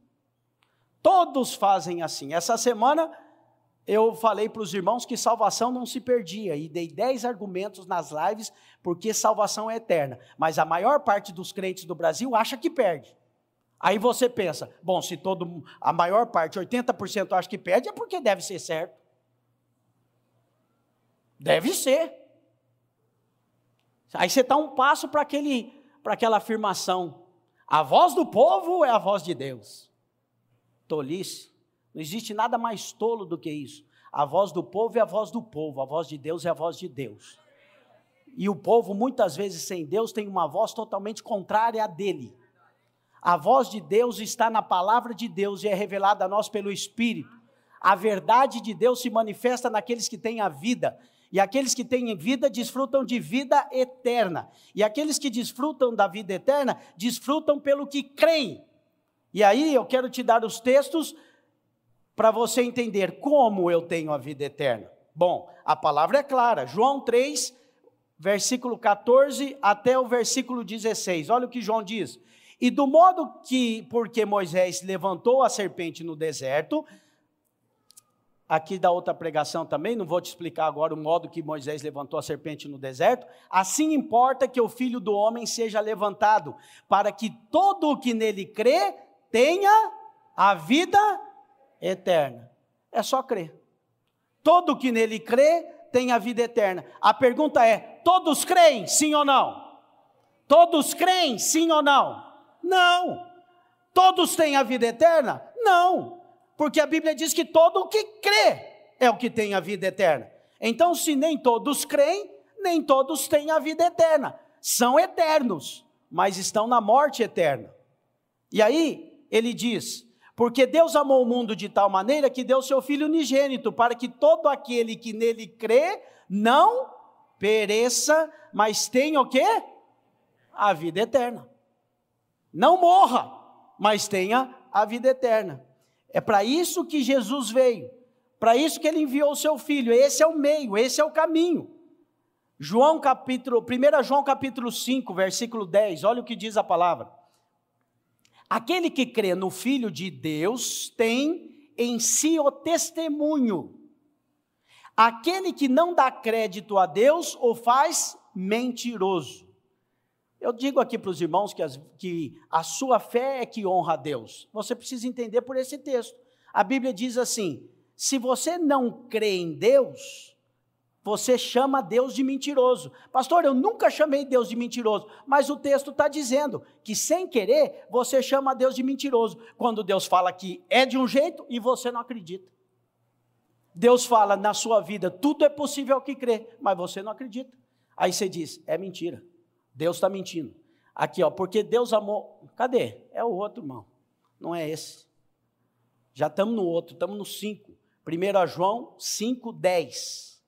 Todos fazem assim. Essa semana eu falei para os irmãos que salvação não se perdia e dei dez argumentos nas lives porque salvação é eterna. Mas a maior parte dos crentes do Brasil acha que perde. Aí você pensa, bom, se todo, a maior parte, oitenta por cento acha que perde, é porque deve ser certo. Deve ser. Aí você dá um passo para aquele, para aquela afirmação. A voz do povo é a voz de Deus. Tolice. Não existe nada mais tolo do que isso. A voz do povo é a voz do povo, a voz de Deus é a voz de Deus. E o povo, muitas vezes sem Deus, tem uma voz totalmente contrária à dele. A voz de Deus está na palavra de Deus e é revelada a nós pelo Espírito. A verdade de Deus se manifesta naqueles que têm a vida. E aqueles que têm vida desfrutam de vida eterna. E aqueles que desfrutam da vida eterna, desfrutam pelo que creem. E aí eu quero te dar os textos para você entender como eu tenho a vida eterna. Bom, a palavra é clara. João três, versículo catorze até o versículo dezesseis. Olha o que João diz. E do modo que, porque Moisés levantou a serpente no deserto, aqui da outra pregação também, não vou te explicar agora o modo que Moisés levantou a serpente no deserto, assim importa que o Filho do Homem seja levantado, para que todo o que nele crê, tenha a vida eterna. É só crer. Todo o que nele crê, tem a vida eterna. A pergunta é, todos creem, sim ou não? Todos creem, sim ou não? Não. Todos têm a vida eterna? Não. porque a Bíblia diz que todo o que crê é o que tem a vida eterna. Então, se nem todos creem, nem todos têm a vida eterna. São eternos, mas estão na morte eterna. E aí, ele diz, porque Deus amou o mundo de tal maneira que deu seu Filho unigênito, para que todo aquele que nele crê, não pereça, mas tenha o quê? A vida eterna. Não morra, mas tenha a vida eterna. É para isso que Jesus veio, para isso que ele enviou o seu Filho. Esse é o meio, esse é o caminho. João capítulo, primeiro João capítulo cinco, versículo dez, olha o que diz a palavra. Aquele que crê no Filho de Deus tem em si o testemunho. Aquele que não dá crédito a Deus o faz mentiroso. Eu digo aqui para os irmãos que, as, que a sua fé é que honra a Deus. Você precisa entender por esse texto. A Bíblia diz assim, se você não crê em Deus, você chama Deus de mentiroso. Pastor, eu nunca chamei Deus de mentiroso, mas o texto está dizendo que sem querer, você chama Deus de mentiroso, quando Deus fala que é de um jeito e você não acredita. Deus fala na sua vida, tudo é possível ao que crê, mas você não acredita. Aí você diz, é mentira, Deus está mentindo. Aqui ó, porque Deus amou, cadê? É o outro irmão, não é esse. Já estamos no outro, estamos no cinco, primeiro João cinco, dez.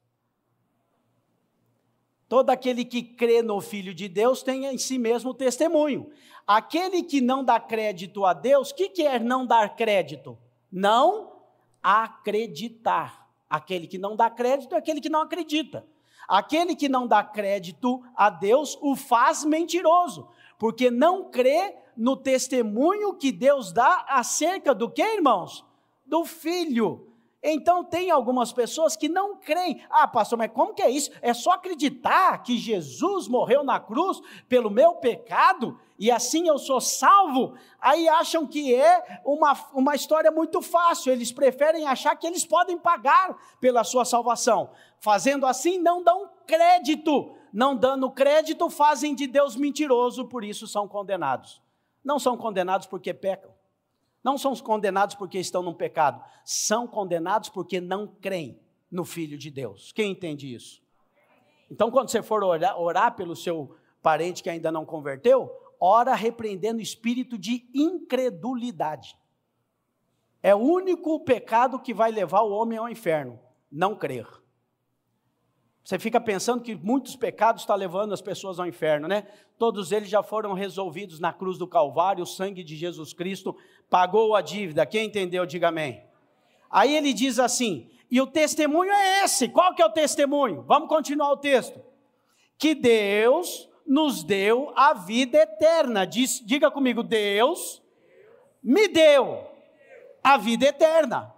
Todo aquele que crê no Filho de Deus tem em si mesmo testemunho. Aquele que não dá crédito a Deus, o que quer não dar crédito? Não acreditar. Aquele que não dá crédito é aquele que não acredita. Aquele que não dá crédito a Deus o faz mentiroso, porque não crê no testemunho que Deus dá acerca do quê, irmãos? Do Filho. Então tem algumas pessoas que não creem. Ah, pastor, mas como que é isso? É só acreditar que Jesus morreu na cruz pelo meu pecado e assim eu sou salvo? Aí acham que é uma, uma história muito fácil, eles preferem achar que eles podem pagar pela sua salvação. Fazendo assim não dão crédito, não dando crédito fazem de Deus mentiroso, por isso são condenados. Não são condenados porque pecam. Não são condenados porque estão num pecado, são condenados porque não creem no Filho de Deus. Quem entende isso? Então quando você for orar, orar pelo seu parente que ainda não converteu, ora repreendendo o espírito de incredulidade. É o único pecado que vai levar o homem ao inferno, não crer. Você fica pensando que muitos pecados estão levando as pessoas ao inferno, né? Todos eles já foram resolvidos na cruz do Calvário, o sangue de Jesus Cristo pagou a dívida. Quem entendeu, diga amém. Aí ele diz assim, e o testemunho é esse. Qual que é o testemunho? Vamos continuar o texto. Que Deus nos deu a vida eterna. Diz, diga comigo, Deus me deu a vida eterna.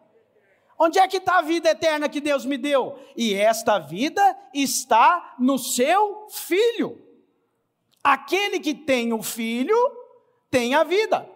Onde é que está a vida eterna que Deus me deu? E esta vida está no seu Filho. Aquele que tem o Filho, tem a vida.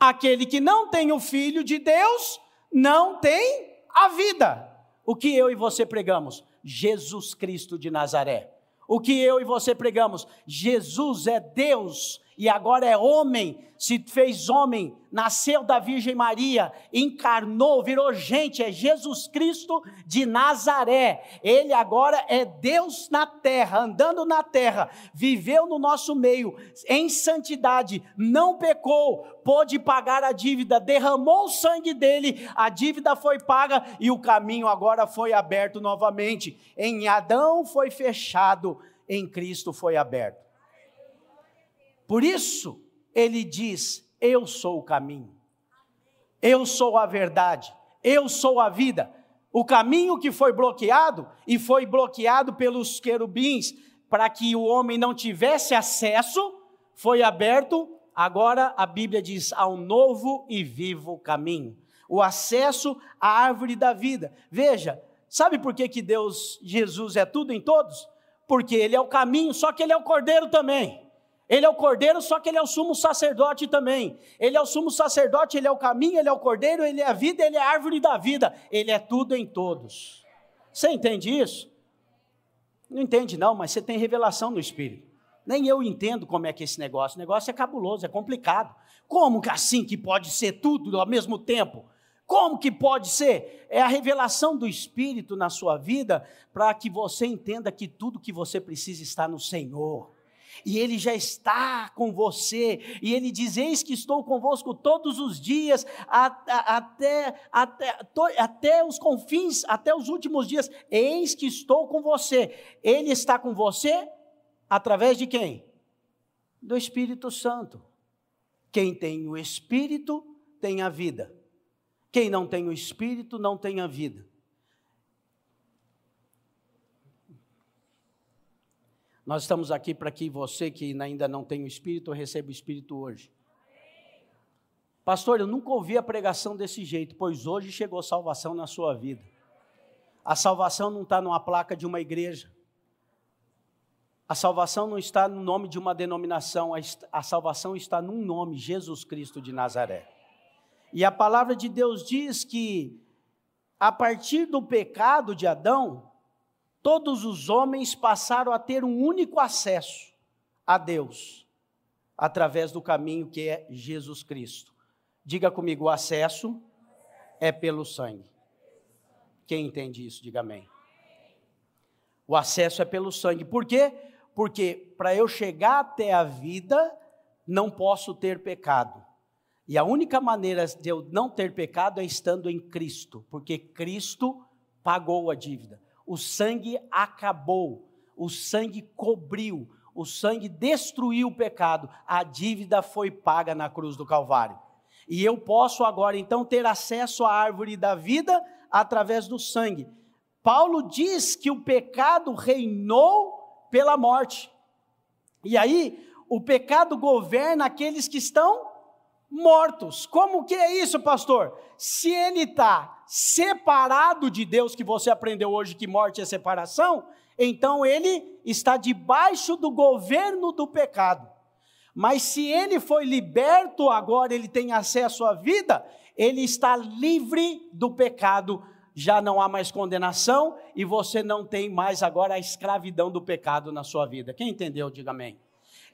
Aquele que não tem o Filho de Deus, não tem a vida. O que eu e você pregamos? Jesus Cristo de Nazaré. O que eu e você pregamos? Jesus é Deus e agora é homem, se fez homem, nasceu da Virgem Maria, encarnou, virou gente, é Jesus Cristo de Nazaré, ele agora é Deus na terra, andando na terra, viveu no nosso meio, em santidade, não pecou, pôde pagar a dívida, derramou o sangue dele, a dívida foi paga, e o caminho agora foi aberto novamente, em Adão foi fechado, em Cristo foi aberto. Por isso, ele diz, eu sou o caminho, eu sou a verdade, eu sou a vida. O caminho que foi bloqueado, e foi bloqueado pelos querubins, para que o homem não tivesse acesso, foi aberto, agora a Bíblia diz, há um novo e vivo caminho. O acesso à árvore da vida. Veja, sabe por que, que Deus, Jesus é tudo em todos? Porque ele é o caminho, só que ele é o cordeiro também. Ele é o cordeiro, só que ele é o sumo sacerdote também. Ele é o sumo sacerdote, ele é o caminho, ele é o cordeiro, ele é a vida, ele é a árvore da vida. Ele é tudo em todos. Você entende isso? Não entende não, mas você tem revelação no Espírito. Nem eu entendo como é que é esse negócio. O negócio é cabuloso, é complicado. Como que assim que pode ser tudo ao mesmo tempo? Como que pode ser? É a revelação do Espírito na sua vida para que você entenda que tudo que você precisa está no Senhor. E Ele já está com você, e Ele diz, eis que estou convosco todos os dias, até, até, até os confins, até os últimos dias, eis que estou com você. Ele está com você, através de quem? Do Espírito Santo. Quem tem o Espírito, tem a vida. Quem não tem o Espírito, não tem a vida. Nós estamos aqui para que você que ainda não tem o Espírito, receba o Espírito hoje. Pastor, eu nunca ouvi a pregação desse jeito, pois hoje chegou salvação na sua vida. A salvação não está numa placa de uma igreja. A salvação não está no nome de uma denominação, a salvação está num nome, Jesus Cristo de Nazaré. E a palavra de Deus diz que a partir do pecado de Adão, todos os homens passaram a ter um único acesso a Deus, através do caminho que é Jesus Cristo. Diga comigo, o acesso é pelo sangue. Quem entende isso, diga amém. O acesso é pelo sangue. Por quê? Porque para eu chegar até a vida, não posso ter pecado. E a única maneira de eu não ter pecado é estando em Cristo, porque Cristo pagou a dívida. O sangue acabou, o sangue cobriu, o sangue destruiu o pecado, a dívida foi paga na cruz do Calvário. E eu posso agora então ter acesso à árvore da vida através do sangue. Paulo diz que o pecado reinou pela morte. E aí, o pecado governa aqueles que estão mortos. Como que é isso, pastor? Se ele está separado de Deus, que você aprendeu hoje que morte é separação, então ele está debaixo do governo do pecado. Mas se ele foi liberto agora, ele tem acesso à vida, ele está livre do pecado, já não há mais condenação e você não tem mais agora a escravidão do pecado na sua vida. Quem entendeu, diga amém.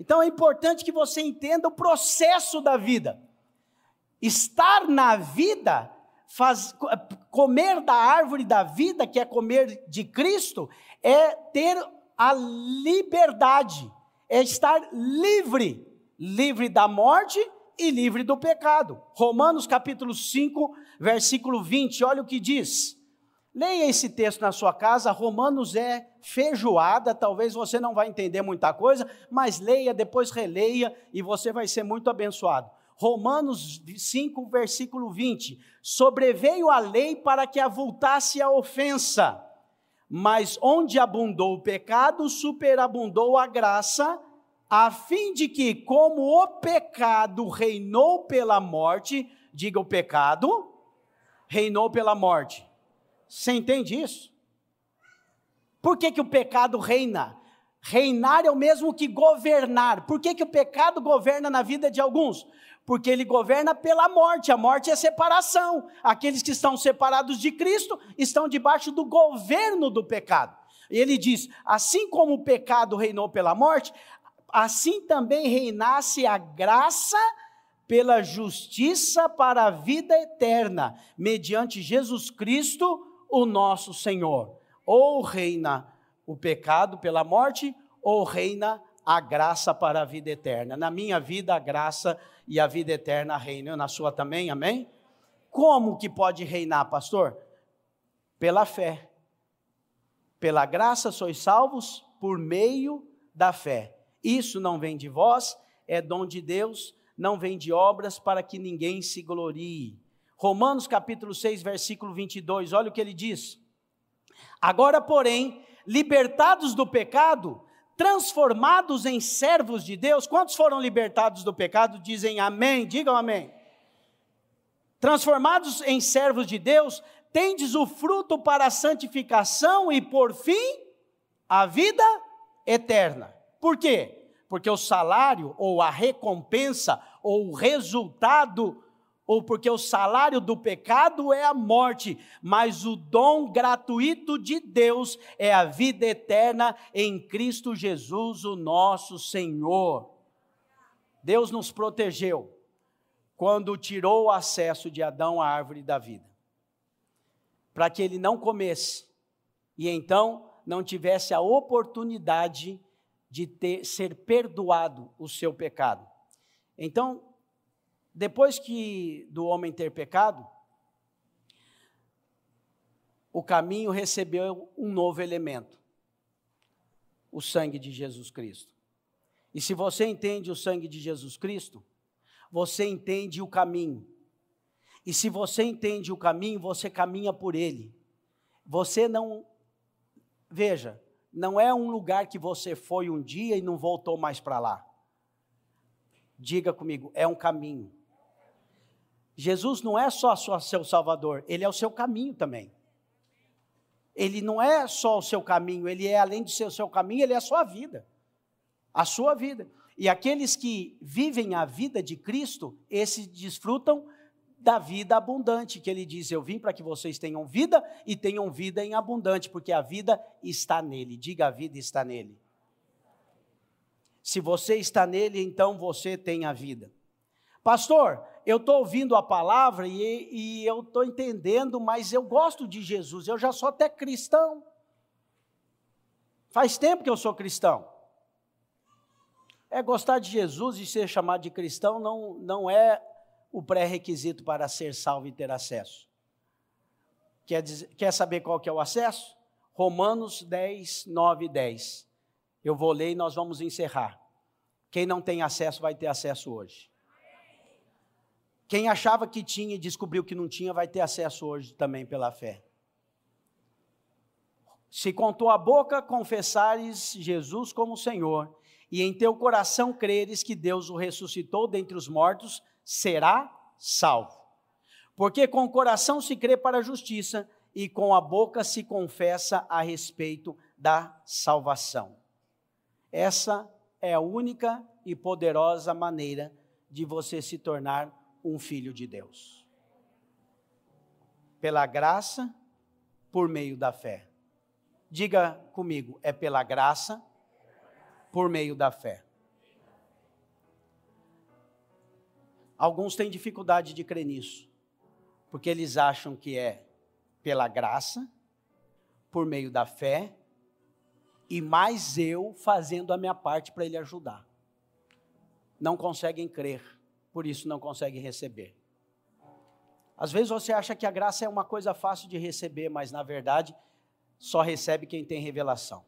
Então é importante que você entenda o processo da vida. Estar na vida, Faz, comer da árvore da vida, que é comer de Cristo, é ter a liberdade, é estar livre, livre da morte e livre do pecado. Romanos capítulo cinco, versículo vinte, olha o que diz. Leia esse texto na sua casa, Romanos é feijoada, talvez você não vai entender muita coisa, mas leia, depois releia e você vai ser muito abençoado. Romanos cinco, versículo vinte, sobreveio a lei para que avultasse a ofensa, mas onde abundou o pecado, superabundou a graça, a fim de que, como o pecado reinou pela morte, diga o pecado, reinou pela morte. Você entende isso? Por que que o pecado reina? Reinar é o mesmo que governar. Por que que o pecado governa na vida de alguns? Porque ele governa pela morte, a morte é separação. Aqueles que estão separados de Cristo estão debaixo do governo do pecado. Ele diz, assim como o pecado reinou pela morte, assim também reinasse a graça pela justiça para a vida eterna, mediante Jesus Cristo, o nosso Senhor. Ou reina o pecado pela morte, ou reina a graça para a vida eterna. Na minha vida, a graça e a vida eterna reina, na sua também, amém? Como que pode reinar, pastor? Pela fé. Pela graça sois salvos por meio da fé. Isso não vem de vós, é dom de Deus, não vem de obras para que ninguém se glorie. Romanos capítulo seis, versículo vinte e dois, olha o que ele diz. Agora, porém, libertados do pecado, transformados em servos de Deus, quantos foram libertados do pecado? Dizem amém, digam amém. Transformados em servos de Deus, tendes o fruto para a santificação e por fim, a vida eterna. Por quê? Porque o salário ou a recompensa ou o resultado, ou porque o salário do pecado é a morte, mas o dom gratuito de Deus é a vida eterna em Cristo Jesus, o nosso Senhor. Deus nos protegeu, quando tirou o acesso de Adão à árvore da vida, para que ele não comesse e então não tivesse a oportunidade de ter, ser perdoado o seu pecado. Então, depois que do homem ter pecado, o caminho recebeu um novo elemento, o sangue de Jesus Cristo. E se você entende o sangue de Jesus Cristo, você entende o caminho. E se você entende o caminho, você caminha por ele. Você não, veja, não é um lugar que você foi um dia e não voltou mais para lá. Diga comigo, é um caminho. Jesus não é só seu Salvador, ele é o seu caminho também. Ele não é só o seu caminho, ele é, além de ser o seu caminho, ele é a sua vida, a sua vida. E aqueles que vivem a vida de Cristo, esses desfrutam da vida abundante, que ele diz, eu vim para que vocês tenham vida e tenham vida em abundante, porque a vida está nele. Diga, a vida está nele. Se você está nele, então você tem a vida. Pastor, eu estou ouvindo a palavra e, e eu estou entendendo, mas eu gosto de Jesus, eu já sou até cristão. Faz tempo que eu sou cristão. É gostar de Jesus e ser chamado de cristão não, não é o pré-requisito para ser salvo e ter acesso. Quer dizer, quer saber qual que é o acesso? Romanos dez, nove e dez. Eu vou ler e nós vamos encerrar. Quem não tem acesso vai ter acesso hoje. Quem achava que tinha e descobriu que não tinha, vai ter acesso hoje também pela fé. Se com tua boca confessares Jesus como Senhor, e em teu coração creres que Deus o ressuscitou dentre os mortos, será salvo. Porque com o coração se crê para a justiça, e com a boca se confessa a respeito da salvação. Essa é a única e poderosa maneira de você se tornar salvo. Um filho de Deus, pela graça, por meio da fé. Diga comigo, é pela graça, por meio da fé. Alguns têm dificuldade de crer nisso, porque eles acham que é pela graça, por meio da fé, e mais eu fazendo a minha parte para ele ajudar. Não conseguem crer. Por isso não consegue receber. Às vezes você acha que a graça é uma coisa fácil de receber, mas na verdade só recebe quem tem revelação.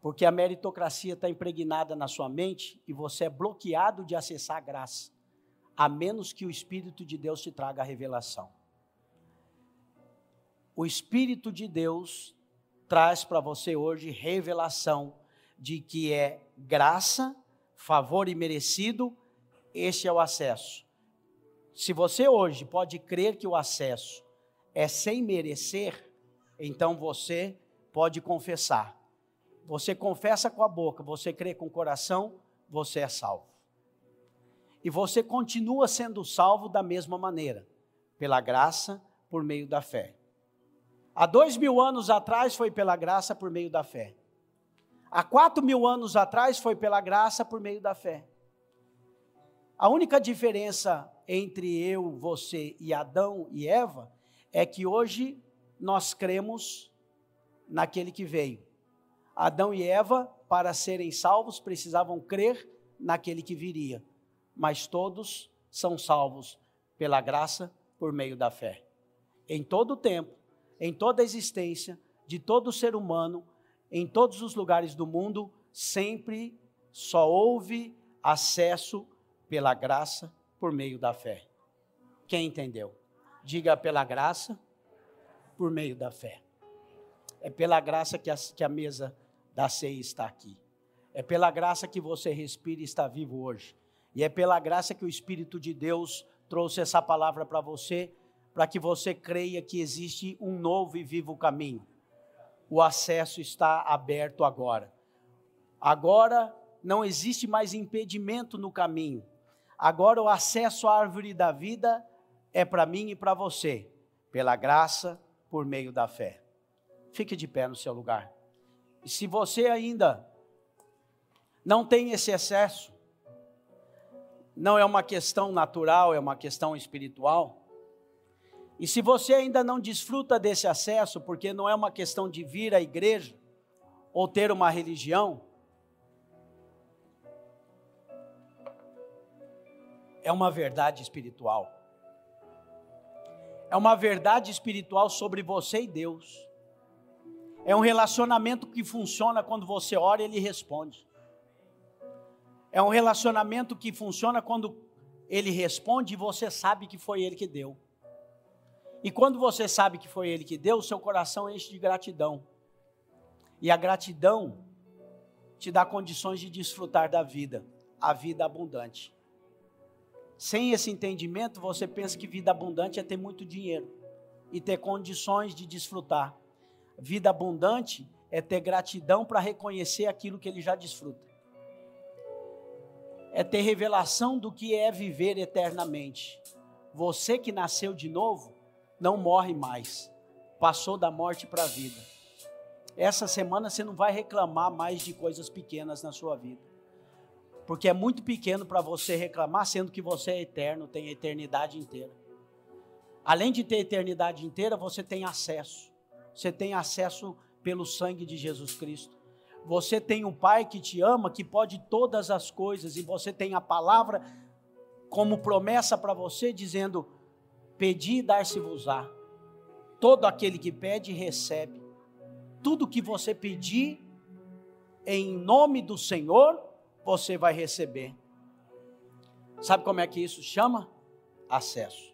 Porque a meritocracia está impregnada na sua mente e você é bloqueado de acessar a graça, a menos que o Espírito de Deus te traga a revelação. O Espírito de Deus traz para você hoje revelação de que é graça, favor imerecido. Este é o acesso. Se você hoje pode crer que o acesso é sem merecer, então você pode confessar. Você confessa com a boca, você crê com o coração, você é salvo. E você continua sendo salvo da mesma maneira, pela graça, por meio da fé. Há dois mil anos atrás foi pela graça, por meio da fé. Há quatro mil anos atrás foi pela graça, por meio da fé. A única diferença entre eu, você e Adão e Eva é que hoje nós cremos naquele que veio. Adão e Eva, para serem salvos, precisavam crer naquele que viria. Mas todos são salvos pela graça, por meio da fé. Em todo o tempo, em toda a existência, de todo ser humano, em todos os lugares do mundo, sempre só houve acesso pela graça, por meio da fé. Quem entendeu? Diga, pela graça, por meio da fé. É pela graça que a, que a mesa da ceia está aqui. É pela graça que você respira e está vivo hoje. E é pela graça que o Espírito de Deus trouxe essa palavra para você, para que você creia que existe um novo e vivo caminho. O acesso está aberto agora. Agora não existe mais impedimento no caminho. Agora o acesso à árvore da vida é para mim e para você, pela graça, por meio da fé. Fique de pé no seu lugar. E se você ainda não tem esse acesso, não é uma questão natural, é uma questão espiritual. E se você ainda não desfruta desse acesso, porque não é uma questão de vir à igreja ou ter uma religião, é uma verdade espiritual. É uma verdade espiritual sobre você e Deus. É um relacionamento que funciona quando você ora e Ele responde. É um relacionamento que funciona quando Ele responde e você sabe que foi Ele que deu. E quando você sabe que foi Ele que deu, o seu coração enche de gratidão. E a gratidão te dá condições de desfrutar da vida, a vida abundante. Sem esse entendimento, você pensa que vida abundante é ter muito dinheiro e ter condições de desfrutar. Vida abundante é ter gratidão para reconhecer aquilo que ele já desfruta. É ter revelação do que é viver eternamente. Você que nasceu de novo, não morre mais. Passou da morte para a vida. Essa semana você não vai reclamar mais de coisas pequenas na sua vida. Porque é muito pequeno para você reclamar, sendo que você é eterno, tem a eternidade inteira. Além de ter a eternidade inteira, você tem acesso. Você tem acesso pelo sangue de Jesus Cristo. Você tem um Pai que te ama, que pode todas as coisas, e você tem a palavra como promessa para você, dizendo, pedi e dar-se-vos-á. Todo aquele que pede, recebe. Tudo que você pedir, em nome do Senhor, você vai receber. Sabe como é que isso chama? Acesso.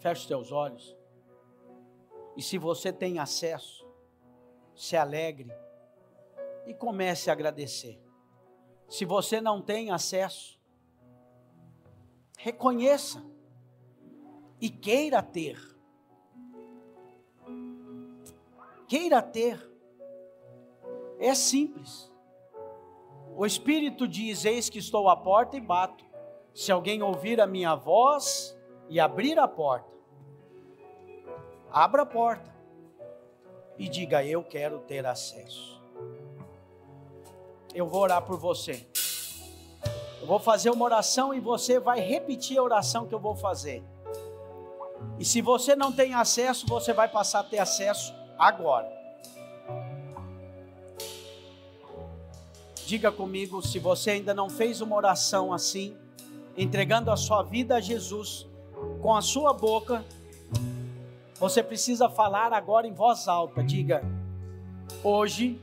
Feche os teus olhos. E se você tem acesso, se alegre e comece a agradecer. Se você não tem acesso, reconheça e queira ter. Queira ter. É simples. O Espírito diz, eis que estou à porta e bato. Se alguém ouvir a minha voz e abrir a porta, abra a porta e diga, eu quero ter acesso. Eu vou orar por você. Eu vou fazer uma oração e você vai repetir a oração que eu vou fazer. E se você não tem acesso, você vai passar a ter acesso agora. Diga comigo, se você ainda não fez uma oração assim, entregando a sua vida a Jesus, com a sua boca, você precisa falar agora em voz alta. Diga, hoje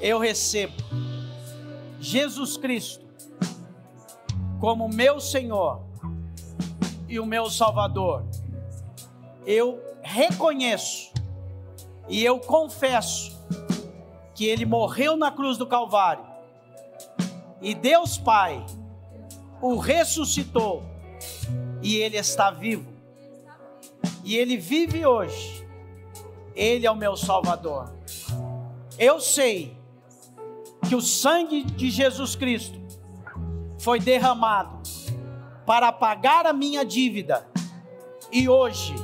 eu recebo Jesus Cristo como meu Senhor e o meu Salvador. Eu reconheço e eu confesso que Ele morreu na cruz do Calvário e Deus Pai o ressuscitou e Ele está vivo. E Ele vive hoje, Ele é o meu Salvador. Eu sei que o sangue de Jesus Cristo foi derramado para pagar a minha dívida. E hoje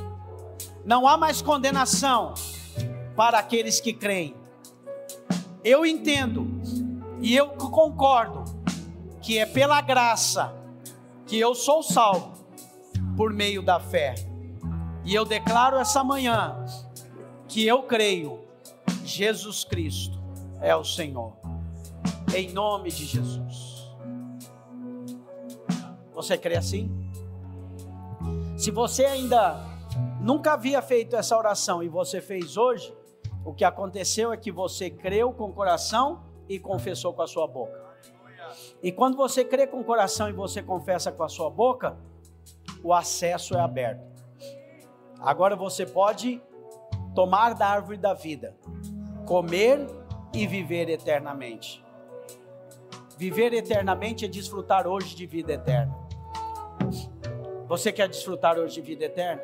não há mais condenação para aqueles que creem. Eu entendo e eu concordo que é pela graça que eu sou salvo por meio da fé. E eu declaro essa manhã que eu creio, Jesus Cristo é o Senhor. Em nome de Jesus. Você crê assim? Se você ainda nunca havia feito essa oração e você fez hoje, o que aconteceu é que você creu com o coração e confessou com a sua boca. E quando você crê com o coração e você confessa com a sua boca, o acesso é aberto. Agora você pode tomar da árvore da vida, comer e viver eternamente. Viver eternamente é desfrutar hoje de vida eterna. Você quer desfrutar hoje de vida eterna?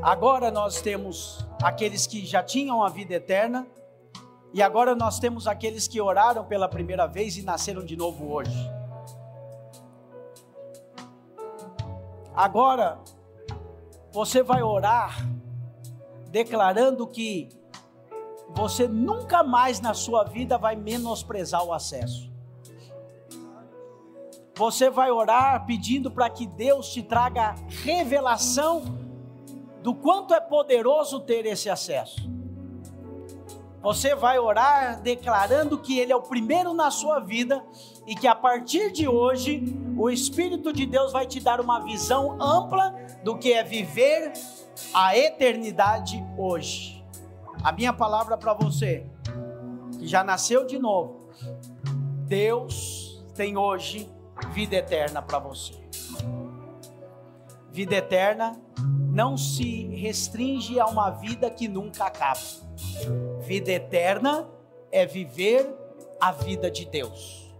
Agora nós temos aqueles que já tinham a vida eterna e agora nós temos aqueles que oraram pela primeira vez e nasceram de novo hoje. Agora, você vai orar, declarando que você nunca mais na sua vida vai menosprezar o acesso. Você vai orar pedindo para que Deus te traga revelação do quanto é poderoso ter esse acesso. Você vai orar declarando que Ele é o primeiro na sua vida e que a partir de hoje o Espírito de Deus vai te dar uma visão ampla do que é viver a eternidade hoje. A minha palavra para você, que já nasceu de novo: Deus tem hoje vida eterna para você. Vida eterna não se restringe a uma vida que nunca acaba. Vida eterna é viver a vida de Deus.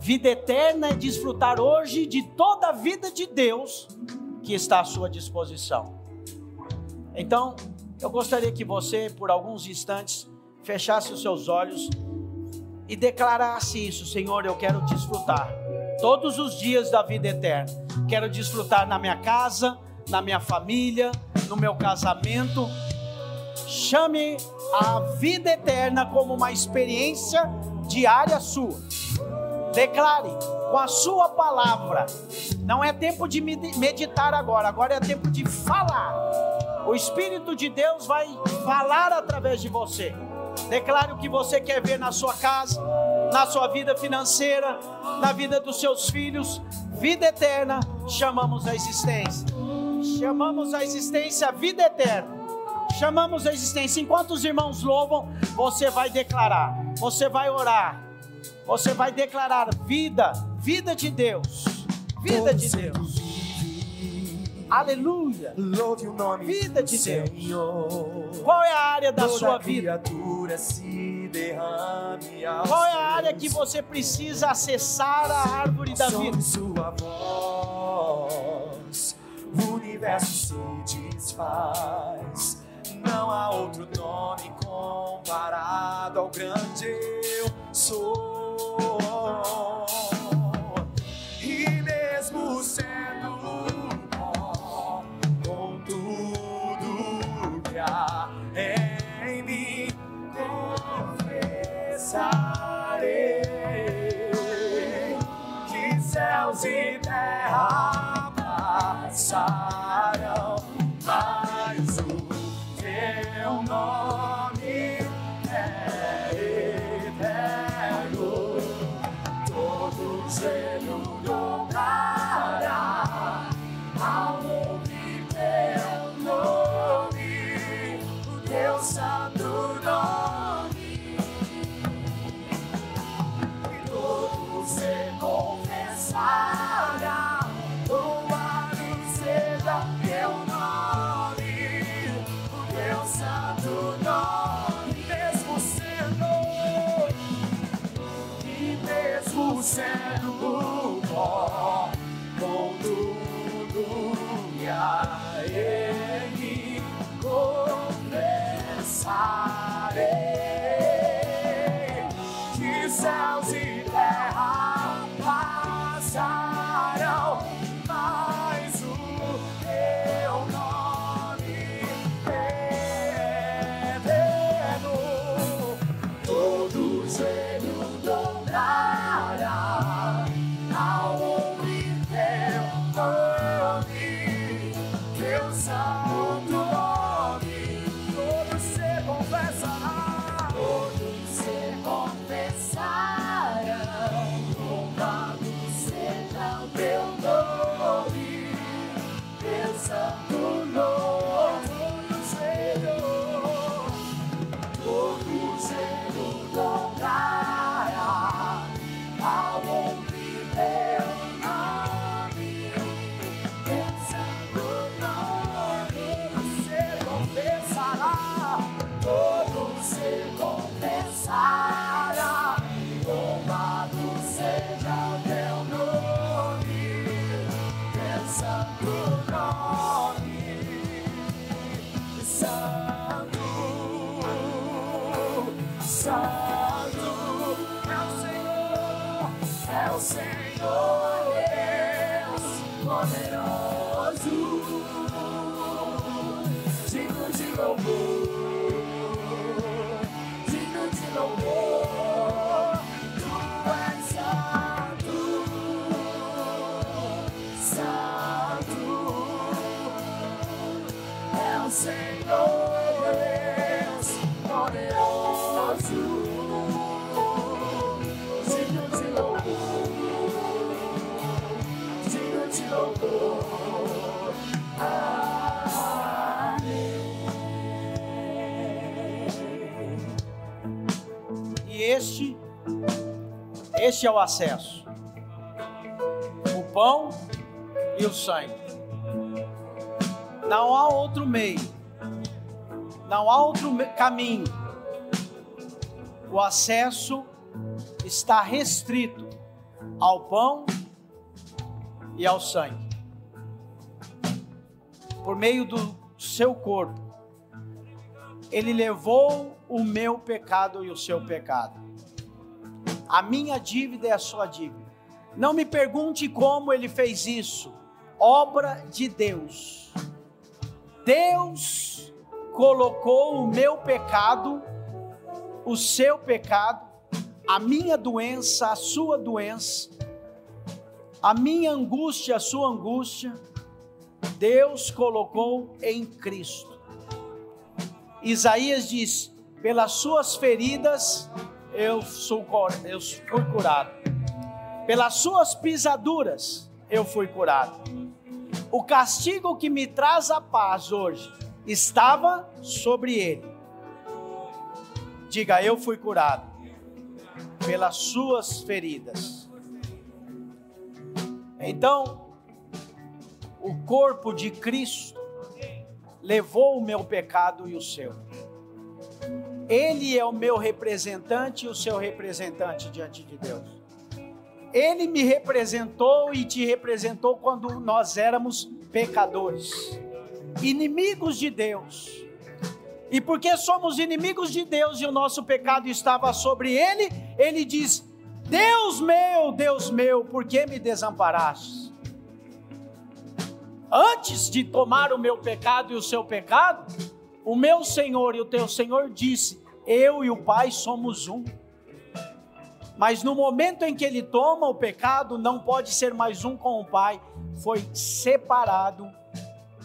Vida eterna é desfrutar hoje de toda a vida de Deus que está à sua disposição. Então, eu gostaria que você, por alguns instantes, fechasse os seus olhos e declarasse isso: Senhor, eu quero desfrutar todos os dias da vida eterna. Quero desfrutar na minha casa, na minha família, no meu casamento. Chame a vida eterna como uma experiência diária sua. Declare com a sua palavra. Não é tempo de meditar agora, agora é tempo de falar. O Espírito de Deus vai falar através de você. Declare o que você quer ver na sua casa, na sua vida financeira, na vida dos seus filhos. Vida eterna, chamamos a existência. Chamamos a existência a vida eterna. Chamamos a existência. Enquanto os irmãos louvam, você vai declarar, você vai orar, você vai declarar vida, vida de Deus, vida de Deus, aleluia, louve o nome, vida de Deus. Qual é a área da sua vida? Qual é a área que você precisa acessar a árvore da vida? O universo se desfaz. Não há outro nome comparado ao grande eu sou. E mesmo sendo pó, com tudo que há em mim, confessarei que céus e terra passarão, mas o Teu nome é eterno, todo joelho dobrará ao ouvir Teu nome, o Teu santo nome, e todo se confessará. Sendo pó, com tudo e a Ele confessarei que céus e terra passarão, mas o Teu nome é eterno, todo joelho dobrará. Digno de louvor, e este, este é o acesso, o pão e o sangue. Não há outro meio, não há outro caminho. O acesso está restrito ao pão e ao sangue. Por meio do seu corpo, ele levou o meu pecado e o seu pecado. A minha dívida é a sua dívida. Não me pergunte como ele fez isso. Obra de Deus. Deus colocou o meu pecado, o seu pecado, a minha doença, a sua doença, a minha angústia, a sua angústia. Deus colocou em Cristo. Isaías diz: pelas suas feridas eu sou, eu fui curado, pelas suas pisaduras eu fui curado. O castigo que me traz a paz hoje estava sobre ele. Diga: eu fui curado pelas suas feridas. Então, o corpo de Cristo levou o meu pecado e o seu. Ele é o meu representante e o seu representante diante de Deus. Ele me representou e te representou quando nós éramos pecadores, inimigos de Deus. E porque somos inimigos de Deus e o nosso pecado estava sobre ele, ele diz: Deus meu, Deus meu, por que me desamparaste? Antes de tomar o meu pecado e o seu pecado, o meu Senhor e o teu Senhor disse: eu e o Pai somos um. Mas no momento em que ele toma o pecado, não pode ser mais um com o Pai, foi separado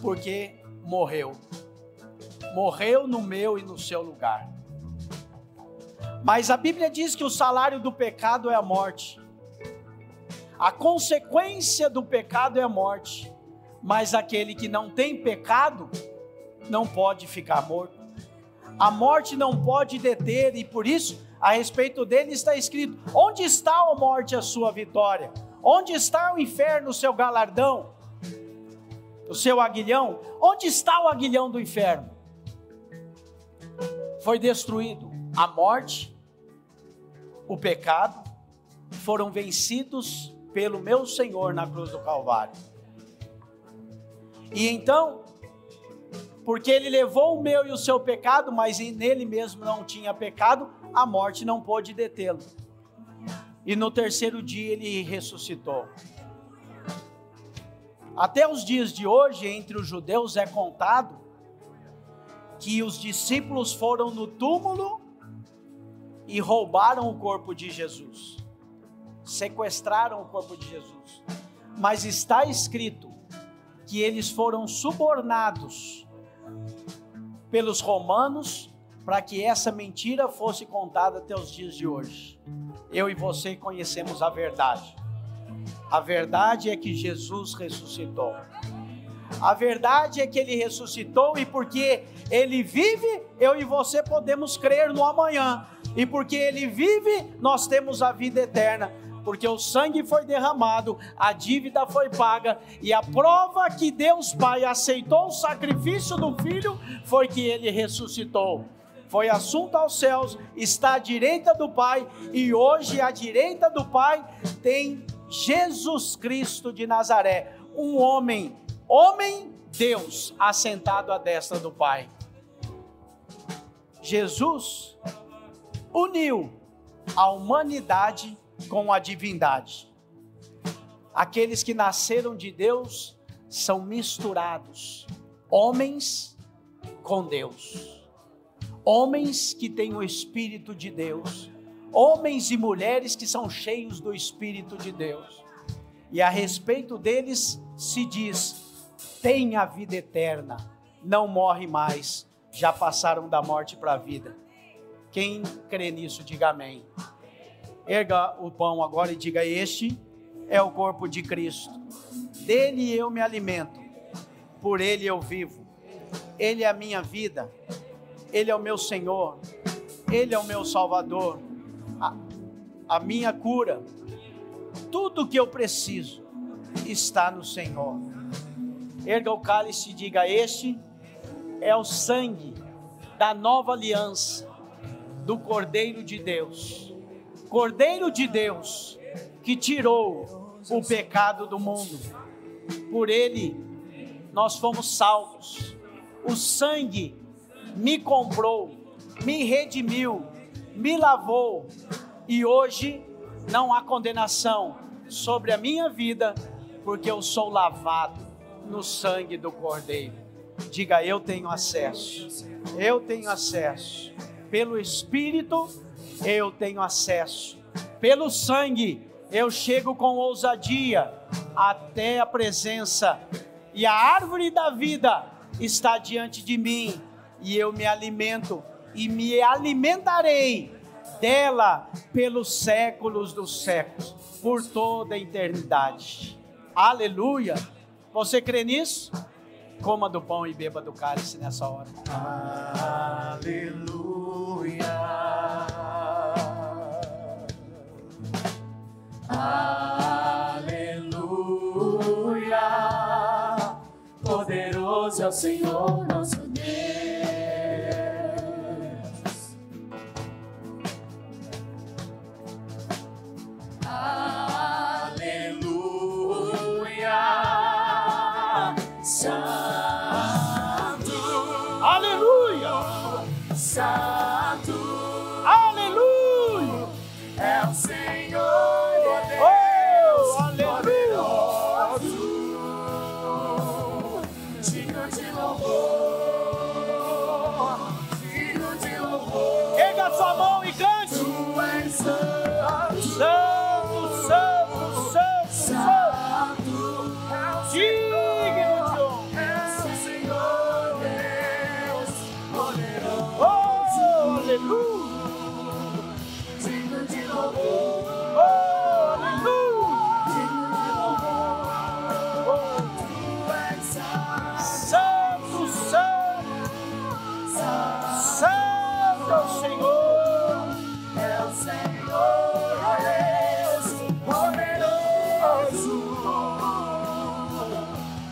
porque morreu. Morreu no meu e no seu lugar. Mas a Bíblia diz que o salário do pecado é a morte. A consequência do pecado é a morte. Mas aquele que não tem pecado não pode ficar morto. A morte não pode deter, e por isso a respeito dele está escrito: onde está, ó morte, a sua vitória? Onde está o inferno, o seu galardão? O seu aguilhão? Onde está o aguilhão do inferno? Foi destruído. A morte, o pecado foram vencidos pelo meu Senhor na cruz do Calvário. E então, porque ele levou o meu e o seu pecado, mas nele mesmo não tinha pecado, a morte não pôde detê-lo. E no terceiro dia ele ressuscitou. Até os dias de hoje, entre os judeus é contado que os discípulos foram no túmulo e roubaram o corpo de Jesus. Sequestraram o corpo de Jesus. Mas está escrito que eles foram subornados pelos romanos para que essa mentira fosse contada até os dias de hoje. Eu e você conhecemos a verdade. A verdade é que Jesus ressuscitou. A verdade é que ele ressuscitou, e porque ele vive, eu e você podemos crer no amanhã. E porque ele vive, nós temos a vida eterna. Porque o sangue foi derramado, a dívida foi paga, e a prova que Deus Pai aceitou o sacrifício do Filho foi que ele ressuscitou. Foi assunto aos céus, está à direita do Pai, e hoje à direita do Pai tem Jesus Cristo de Nazaré, um homem, homem Deus, assentado à destra do Pai. Jesus uniu a humanidade com a divindade. Aqueles que nasceram de Deus são misturados, homens com Deus, homens que têm o Espírito de Deus, homens e mulheres que são cheios do Espírito de Deus, e a respeito deles se diz: tem a vida eterna, não morre mais, já passaram da morte para a vida. Quem crê nisso, diga amém. Erga o pão agora e diga: este é o corpo de Cristo. Dele eu me alimento, por ele eu vivo. Ele é a minha vida, ele é o meu Senhor, ele é o meu Salvador, a, a minha cura, tudo o que eu preciso está no Senhor. Erga o cálice e diga: este é o sangue da nova aliança do Cordeiro de Deus, Cordeiro de Deus que tirou o pecado do mundo. Por ele nós fomos salvos. O sangue me comprou, me redimiu, me lavou, e hoje não há condenação sobre a minha vida, porque eu sou lavado no sangue do Cordeiro. Diga: eu tenho acesso, eu tenho acesso, pelo Espírito eu tenho acesso, pelo sangue eu chego com ousadia até a presença, e a árvore da vida está diante de mim, e eu me alimento e me alimentarei dela pelos séculos dos séculos, por toda a eternidade. Aleluia! Você crê nisso? Coma do pão e beba do cálice nessa hora. Aleluia. Aleluia. Poderoso é o Senhor nosso Deus. Aleluia. Santo. Santo, aleluia, é o Senhor, o Deus, oh, aleluia, poderoso, digno de louvor, digno de louvor. Pega sua mão e cante. Tu és santo, santo, santo, santo, santo, é o Senhor. Digno de louvor, oh, aleluia. Tu és santo, santo, santo é o Senhor, é o Senhor, Deus poderoso,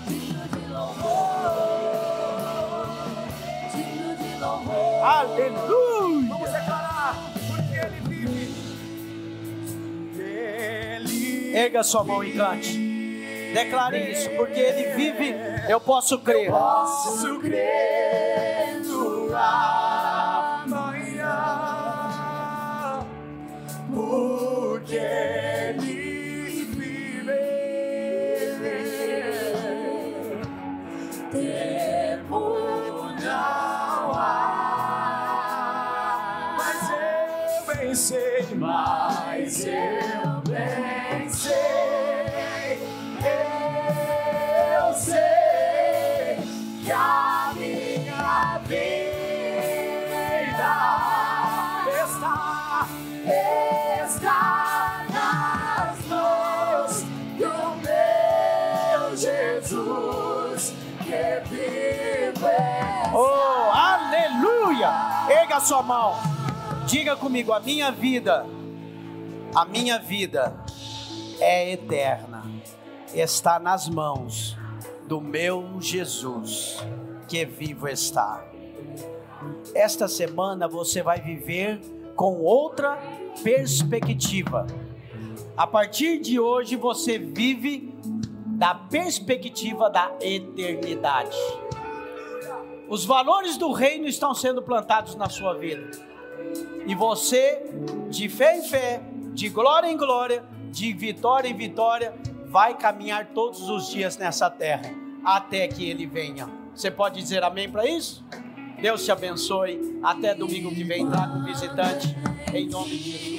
digno de louvor, digno de louvor, aleluia. Erga sua mão e cante. Declare isso, porque ele vive, eu posso crer. Eu posso crer no amanhã, porque ele vive. Tempo não há, mas eu venci, mas eu sei, eu sei que a minha vida está, está nas mãos do meu Jesus que vive. Oh, aleluia! Erga sua mão, diga comigo: a minha vida, a minha vida é eterna, está nas mãos do meu Jesus que vivo está. Esta semana você vai viver com outra perspectiva. A partir de hoje você vive da perspectiva da eternidade. Os valores do reino estão sendo plantados na sua vida, e você, de fé em fé, de glória em glória, de vitória em vitória, vai caminhar todos os dias nessa terra, até que ele venha. Você pode dizer amém para isso? Deus te abençoe, até domingo que vem, traga um visitante, em nome de Jesus.